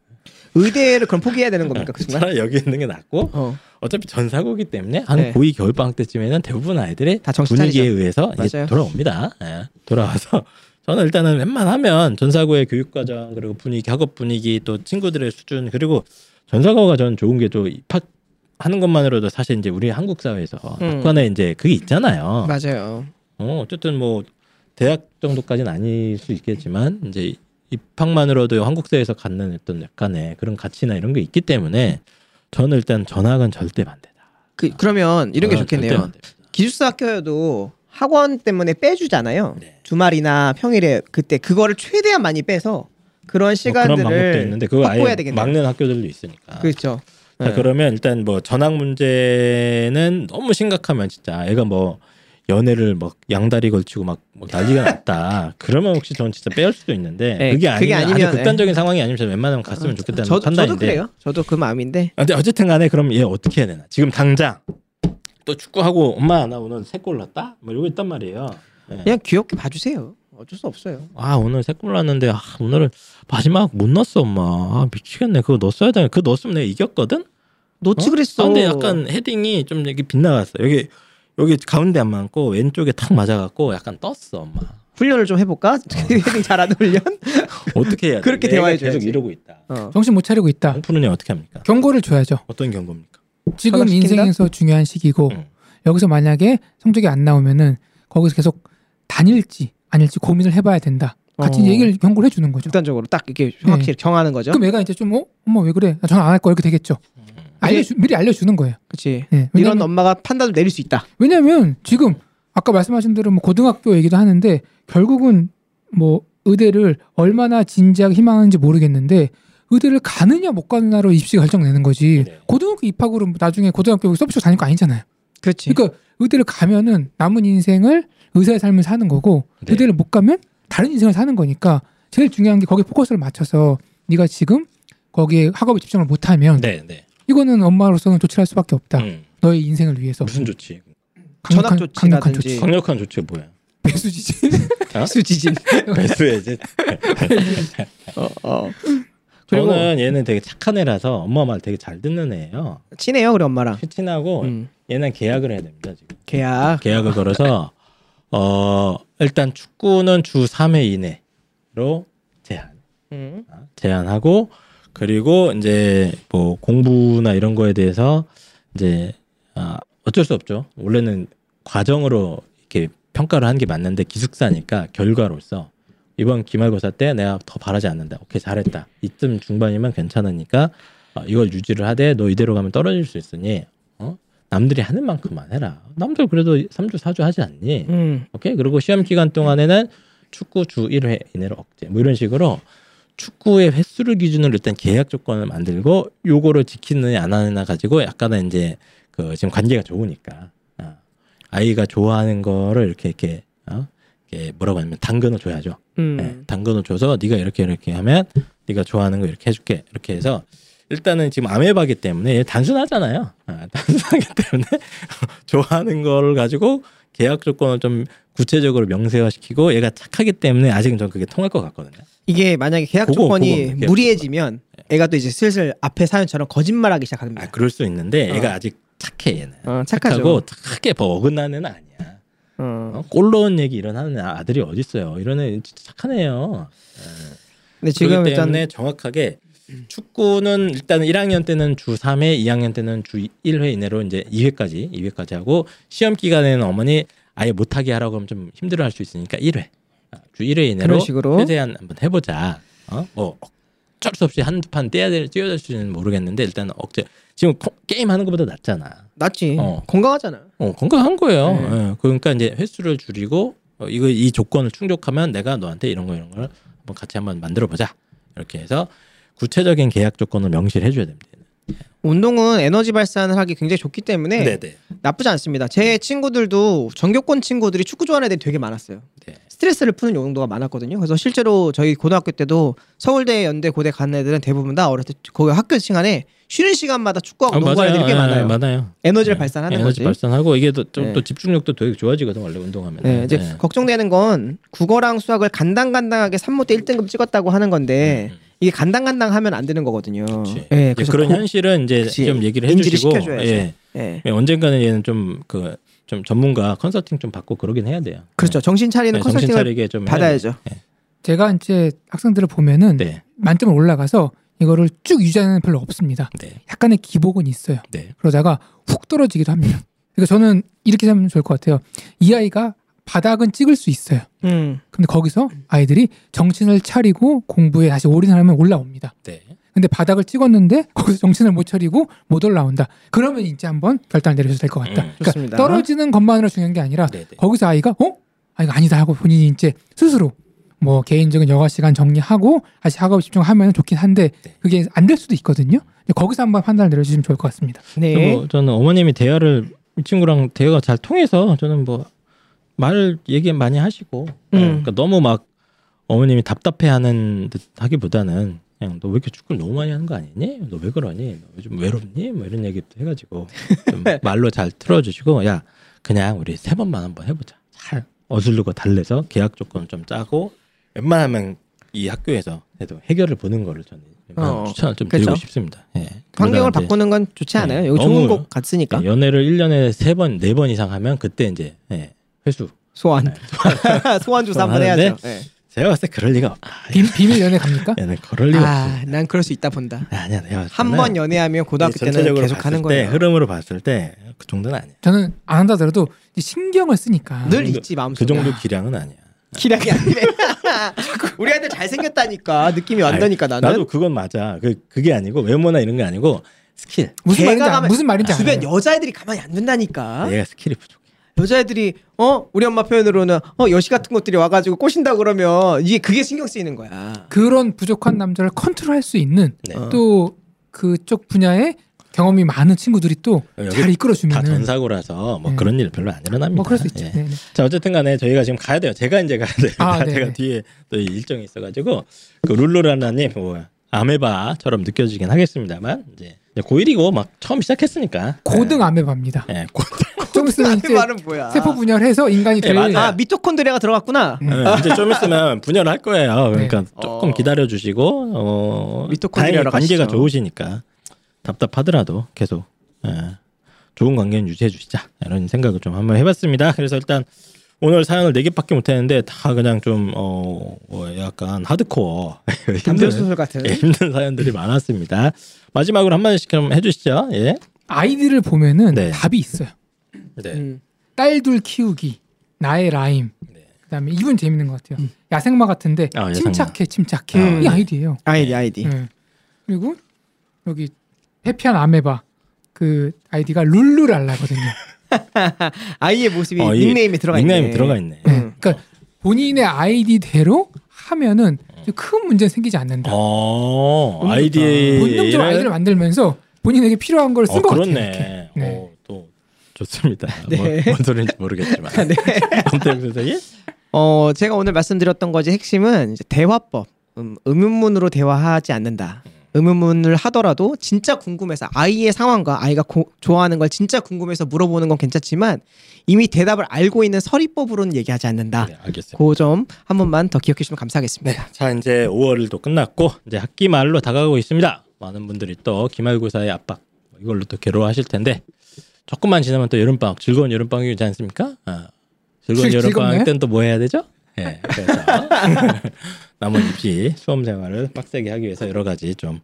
의대를 그럼 포기해야 되는 겁니까? 그 순간? 차라리 여기 있는 게 낫고 어. 어차피 전사고기 때문에 한 네. 고이 겨울방학 때쯤에는 대부분 아이들이 다 분위기에 차리죠. 의해서 이제 돌아옵니다. 예, 돌아와서 저는 일단은 웬만하면 전사고의 교육과정 그리고 분위기, 학업 분위기, 또 친구들의 수준, 그리고 전사고가 전 좋은 게 또 입학하는 것만으로도 사실 이제 우리 한국 사회에서 학번에 음. 이제 그게 있잖아요. 맞아요. 어, 어쨌든 뭐 대학 정도까지는 아닐 수 있겠지만 이제 입학만으로도 한국 사회에서 갖는 어떤 약간의 그런 가치나 이런 게 있기 때문에 저는 일단 전학은 절대 반대다. 그 그러면 이런 게 좋겠네요. 기숙사 학교여도 학원 때문에 빼주잖아요. 네. 주말이나 평일에 그때 그거를 최대한 많이 빼서 그런 시간들을 뭐 그런 있는데 그거 확보해야 되겠네요. 막는 학교들도 있으니까. 그렇죠. 자, 네. 그러면 일단 뭐 전학 문제는 너무 심각하면 진짜 애가 뭐 연애를 막 양다리 걸치고 막 난리가 났다. 그러면 혹시 전 진짜 빼올 수도 있는데 네, 그게, 아니, 그게 아니면 아주 극단적인 네. 상황이 아니면 저는 웬만하면 갔으면 좋겠다는 저, 판단인데. 저도 그래요. 저도 그 마음인데. 근데 어쨌든 간에 그럼 얘 어떻게 해야 되나. 지금 당장 또 축구하고 엄마 나 오늘 세 골 넣었다? 뭐 이러고 있단 말이에요. 네. 그냥 귀엽게 봐주세요. 어쩔 수 없어요. 아 오늘 세 골 넣었는데 아, 오늘은 마지막 못 넣었어 엄마. 아, 미치겠네. 그거 넣었어야 되는데 그거 넣었으면 내가 이겼거든? 넣지 어? 그랬어. 아, 근데 약간 헤딩이 좀 여기 빗나갔어. 여기. 여기 가운데 안 맞고 왼쪽에 탁 맞아갖고 약간 떴어 엄마. 훈련을 좀 해볼까? 어. 헤딩 잘하는 훈련? 어떻게 해야 돼? 그렇게 대화해줘야지. 계속 이러고 있다. 어. 정신 못 차리고 있다. 홍프로님 어떻게 합니까? 경고를 줘야죠. 어떤 경고입니까? 지금 인생에서 중요한 시기고 응. 여기서 만약에 성적이 안 나오면은 거기서 계속 다닐지 아닐지 고민을 해봐야 된다. 같이 어. 얘기를 경고를 해주는 거죠. 극단적으로 딱 이렇게 확실히 네. 정하는 거죠. 그럼 얘가 이제 좀 어? 엄마 왜 그래? 전 안 할 거야 이렇게 되겠죠. 알려주, 미리 알려주는 거예요. 그렇지. 네, 이런 엄마가 판단을 내릴 수 있다. 왜냐하면 지금 아까 말씀하신 대로 뭐 고등학교 얘기도 하는데 결국은 뭐 의대를 얼마나 진지하게 희망하는지 모르겠는데 의대를 가느냐 못 가느냐로 입시 결정내는 거지. 네. 고등학교 입학으로 나중에 고등학교 서비스로 다닐 거 아니잖아요. 그렇지. 그러니까 의대를 가면은 남은 인생을 의사의 삶을 사는 거고 네. 의대를 못 가면 다른 인생을 사는 거니까 제일 중요한 게 거기에 포커스를 맞춰서 네가 지금 거기에 학업에 집중을 못하면 네, 네. 이거는 엄마로서는 조치를 할 수밖에 없다. 음. 너의 인생을 위해서. 무슨 조치? 전학 조치라든지. 강력한 조치가 뭐야? 배수 지진. 배수 지진. 배수의 짓. 어, 어. 저는 얘는 되게 착한 애라서 엄마 말 되게 잘 듣는 애예요. 친해요 우리 엄마랑. 친하고 음. 얘는 계약을 해야 됩니다 지금. 계약. 계약을 걸어서 어 일단 축구는 주 삼 회 이내로 제한. 음. 제한하고. 그리고 이제 뭐 공부나 이런 거에 대해서 이제 아 어쩔 수 없죠. 원래는 과정으로 이렇게 평가를 하는 게 맞는데 기숙사니까 결과로서 이번 기말고사 때 내가 더 바라지 않는다. 오케이 잘했다. 이쯤 중반이면 괜찮으니까 이걸 유지를 하되 너 이대로 가면 떨어질 수 있으니 어? 남들이 하는 만큼만 해라. 남들 그래도 삼 주 사 주 하지 않니? 음. 오케이 그리고 시험 기간 동안에는 축구 주 일 회 이내로 억제 뭐 이런 식으로 축구의 횟수를 기준으로 일단 계약 조건을 만들고 요거를 지키느냐 안 하느냐 가지고 약간은 이제 그 지금 관계가 좋으니까 어. 아이가 좋아하는 거를 이렇게 이렇게, 어? 이렇게 뭐라고 하냐면 당근을 줘야죠. 음. 네. 당근을 줘서 네가 이렇게 이렇게 하면 네가 좋아하는 거 이렇게 해줄게 이렇게 해서 일단은 지금 아메바기 때문에 단순하잖아요. 어, 단순하기 때문에 좋아하는 거를 가지고 계약 조건을 좀 구체적으로 명세화시키고 얘가 착하기 때문에 아직은 전 그게 통할 것 같거든요. 이게 만약에 계약 그거, 조건이 그거, 무리해지면 네. 애가 또 이제 슬슬 앞에 사연처럼 거짓말하기 시작합니다. 아, 그럴 수 있는데 어. 애가 아직 착해 얘는. 어, 착하고 착하게 뭐 어긋난 애는 아니야. 어. 어? 꼴 넣은 얘기 이런 하는 아들이 어디 있어요. 이런 애 진짜 착한 애예요. 근데 지금 그렇기 때문에 일단... 정확하게 축구는 일단 일 학년 때는 주 삼 회, 이 학년 때는 주 일 회 이내로 이제 이 회까지, 이 회까지 하고 시험 기간에는 어머니 아예 못하게 하라고 하면 좀 힘들어할 수 있으니까 일 회. 주 일 회 이내로 최대한 한번 해보자. 어? 뭐 어쩔 수 없이 한두 판 떼야 될, 뛰어들지는 모르겠는데 일단 억제. 지금 코, 게임 하는 것보다 낫잖아. 낫지. 어. 건강하잖아. 어, 건강한 거예요. 네. 네. 그러니까 이제 횟수를 줄이고 어, 이거 이 조건을 충족하면 내가 너한테 이런 거 이런 걸 한번 같이 한번 만들어 보자. 이렇게 해서 구체적인 계약 조건을 명시를 해줘야 됩니다. 운동은 에너지 발산을 하기 굉장히 좋기 때문에 네네. 나쁘지 않습니다. 제 친구들도 전교권 친구들이 축구 좋아하는 애들이 되게 많았어요. 네. 스트레스를 푸는 용도가 많았거든요. 그래서 실제로 저희 고등학교 때도 서울대, 연대, 고대 가는 애들은 대부분 다 어렸을 때 거기 학교 시간에 쉬는 시간마다 축구하고 아, 농구하는 애들이 꽤 많아요. 아, 많아요. 에너지를 네. 발산하는 에너지 거지. 에너지 발산하고 이게 또, 좀, 네. 또 집중력도 되게 좋아지거든 원래 운동하면. 네. 이제 네. 걱정되는 건 국어랑 수학을 간당간당하게 삼 모 때 일 등급 찍었다고 하는 건데 음. 이게 간당간당 하면 안 되는 거거든요. 예, 그래서 그런 고... 현실은 이제 그치. 좀 얘기를 해주시고, 예. 예. 예. 언젠가는 얘는 좀 그 좀 전문가 컨설팅 좀 받고 그러긴 해야 돼요. 그렇죠. 네. 정신 차리는 네, 컨설팅을 정신 차리게 좀 받아야죠. 네. 제가 이제 학생들을 보면은 네. 만점을 올라가서 이거를 쭉 유지하는 별로 없습니다. 네. 약간의 기복은 있어요. 네. 그러다가 훅 떨어지기도 합니다. 그러니까 저는 이렇게 하면 좋을 것 같아요. 이 아이가 바닥은 찍을 수 있어요. 음. 근데 거기서 아이들이 정신을 차리고 공부에 다시 올인하면 올라옵니다. 네. 근데 바닥을 찍었는데 거기서 정신을 못 차리고 못 올라온다. 그러면 이제 한번 결단을 내려줘도 될 것 같다. 음, 그러니까 떨어지는 것만으로 중요한 게 아니라 네네. 거기서 아이가 어? 아이가 아니다 하고 본인이 이제 스스로 뭐 개인적인 여가 시간 정리하고 다시 학업에 집중하면 좋긴 한데 네. 그게 안 될 수도 있거든요. 근데 거기서 한번 판단을 내려주시면 좋을 것 같습니다. 네. 뭐 저는 어머님이 대화를 이 친구랑 대화가 잘 통해서 저는 뭐 말을 얘기 많이 하시고 음. 그러니까 너무 막 어머님이 답답해하는 듯 하기보다는 그냥 너 왜 이렇게 축구를 너무 많이 하는 거 아니니? 너 왜 그러니? 너 요즘 외롭니? 뭐 이런 얘기도 해가지고 좀 말로 잘 틀어주시고 야 그냥 우리 세 번만 한번 해보자. 잘 어슬르고 달래서 계약 조건 좀 짜고 웬만하면 이 학교에서 그래도 해결을 보는 거를 저는 어, 추천을 좀 그렇죠? 드리고 싶습니다. 예. 환경을 바꾸는 건 좋지 않아요. 예. 여기 좋은 곳 갔으니까. 예. 연애를 일 년에 세 번, 네 번 이상 하면 그때 이제 예. 회수 소환 네. 소환 조사 한번 해야죠. 네. 제가 봤을 때 그럴 리가 없다. 비밀 연애 갑니까? 네, 그럴 리가 아, 없어. 난 그럴 수 있다 본다. 아니야, 내가 한번 연애하면 고등학교 네, 때는 계속 하는 거예요. 흐름으로 봤을 때 그 정도는 아니야. 저는 안 한다 하더라도 신경을 쓰니까 늘 있지 마음속에. 그 정도 기량은 아니야. 기량이 아니래. 우리 아들 잘 생겼다니까 느낌이 왔다니까 나는. 나도 그건 맞아. 그 그게 아니고 외모나 이런 게 아니고 스킬. 무슨 말인지 가만, 무슨 말인지 알아. 주변 여자애들이 가만히 안 둔다니까. 내가 스킬이 부족. 여자애들이 어 우리 엄마 표현으로는 어 여시 같은 것들이 와가지고 꼬신다 그러면 이게 그게 신경 쓰이는 거야. 그런 부족한 남자를 컨트롤할 수 있는 네. 또 그쪽 분야에 경험이 많은 친구들이 또 잘 이끌어주면 다 전사고라서 뭐 네. 그런 일 별로 안 일어납니다. 뭐 그럴 수 있죠. 예. 자 어쨌든간에 저희가 지금 가야 돼요. 제가 이제 가야 돼요. 아, 제가 뒤에 또 일정이 있어가지고 그 룰루라나님 뭐 아메바처럼 느껴지긴 하겠습니다만 이제 고일이고 막 처음 시작했으니까 고등 아메바입니다. 예. 네. 좀 있으면 이제 뭐야. 세포 분열을 해서 인간이 네, 될... 아 미토콘드리아가 들어갔구나. 음. 네, 이제 좀 있으면 분열할 거예요. 그러니까 네. 조금 어... 기다려주시고 어... 미토콘드리아가 관계가 가시죠. 좋으시니까 답답하더라도 계속 예, 좋은 관계는 유지해주시자 이런 생각을 좀 한번 해봤습니다. 그래서 일단 오늘 사연을 네 개밖에 못했는데 다 그냥 좀 어, 약간 하드코어 담배 수술 같은 예, 힘든 사연들이 많았습니다. 마지막으로 한 마디씩 좀 해주시죠. 예. 아이들을 보면은 네. 답이 있어요. 네. 음, 딸 둘 키우기 나의 라임 네. 그다음에 이분 재밌는 것 같아요. 음. 야생마 같은데 아, 침착해 침착해 아, 이 네. 아이디예요. 아이디 아이디 네. 그리고 여기 해피한 아메바 그 아이디가 룰루랄라거든요. 아이의 모습이 어, 닉네임에 들어가 있네. 닉네임에 들어가 있네. 네. 음. 그러니까 어. 본인의 아이디대로 하면은 큰 문제는 생기지 않는다. 어, 아이디에 본능적으로 아이디를 만들면서 본인에게 필요한 걸 쓴 것 어, 같아요. 그렇네. 네. 어, 또 좋습니다. 네. 뭐, 뭔 소리인지 모르겠지만. 네. 선생님? 어, 제가 오늘 말씀드렸던 거지 핵심은 이제 대화법. 음, 음문으로 대화하지 않는다. 의문문을 하더라도 진짜 궁금해서 아이의 상황과 아이가 고, 좋아하는 걸 진짜 궁금해서 물어보는 건 괜찮지만 이미 대답을 알고 있는 서리법으로는 얘기하지 않는다. 네, 알겠습니다. 그 점 한 번만 더 기억해 주시면 감사하겠습니다. 네, 자 이제 오월도 끝났고 이제 학기 말로 다가가고 있습니다. 많은 분들이 또 기말고사의 압박 이걸로 또 괴로워하실 텐데 조금만 지나면 또 여름방학 즐거운 여름방학이지 않습니까? 아, 즐거운 즐, 여름방학 때는 또 뭐 해야 되죠? 네, 그래서 남은 입시 수험 생활을 빡세게 하기 위해서 여러 가지 좀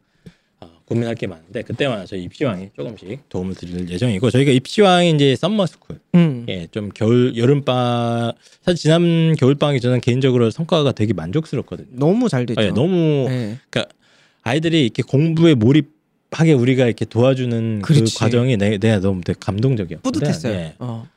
어, 고민할 게 많은데 그때마다 저희 입시왕이 조금씩 도움을 드릴 예정이고 저희가 입시왕이 이제 썸머스쿨, 음. 예, 좀 겨울 여름방 사실 지난 겨울방학이 저는 개인적으로 성과가 되게 만족스럽거든요. 너무 잘 됐죠. 예, 너무 네. 그러니까 아이들이 이렇게 공부에 몰입하게 우리가 이렇게 도와주는 그렇지. 그 과정이 내, 내가 너무 되게 감동적이었어요. 뿌듯했어요. 예. 어,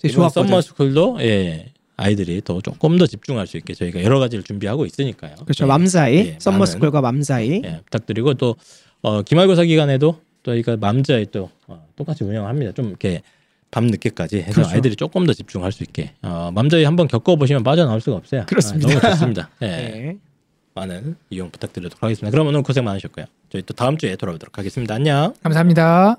되게 좋았거든요. 썸머스쿨도 예. 아이들이 더 조금 더 집중할 수 있게 저희가 여러 가지를 준비하고 있으니까요. 그렇죠. 예, 맘사이, 예, 썸머스쿨과 맘사이 예, 부탁드리고 또 어, 기말고사 기간에도 저희가 맘사이 또 어, 똑같이 운영합니다. 좀 이렇게 밤 늦게까지 해서 그렇죠. 아이들이 조금 더 집중할 수 있게 어, 맘사이 한번 겪어보시면 빠져나올 수가 없어요. 그렇습니다. 아, 너무 좋습니다. 예, 네. 많은 이용 부탁드리도록 하겠습니다. 그럼 오늘 고생 많으셨고요. 저희 또 다음 주에 돌아오도록 하겠습니다. 안녕. 감사합니다.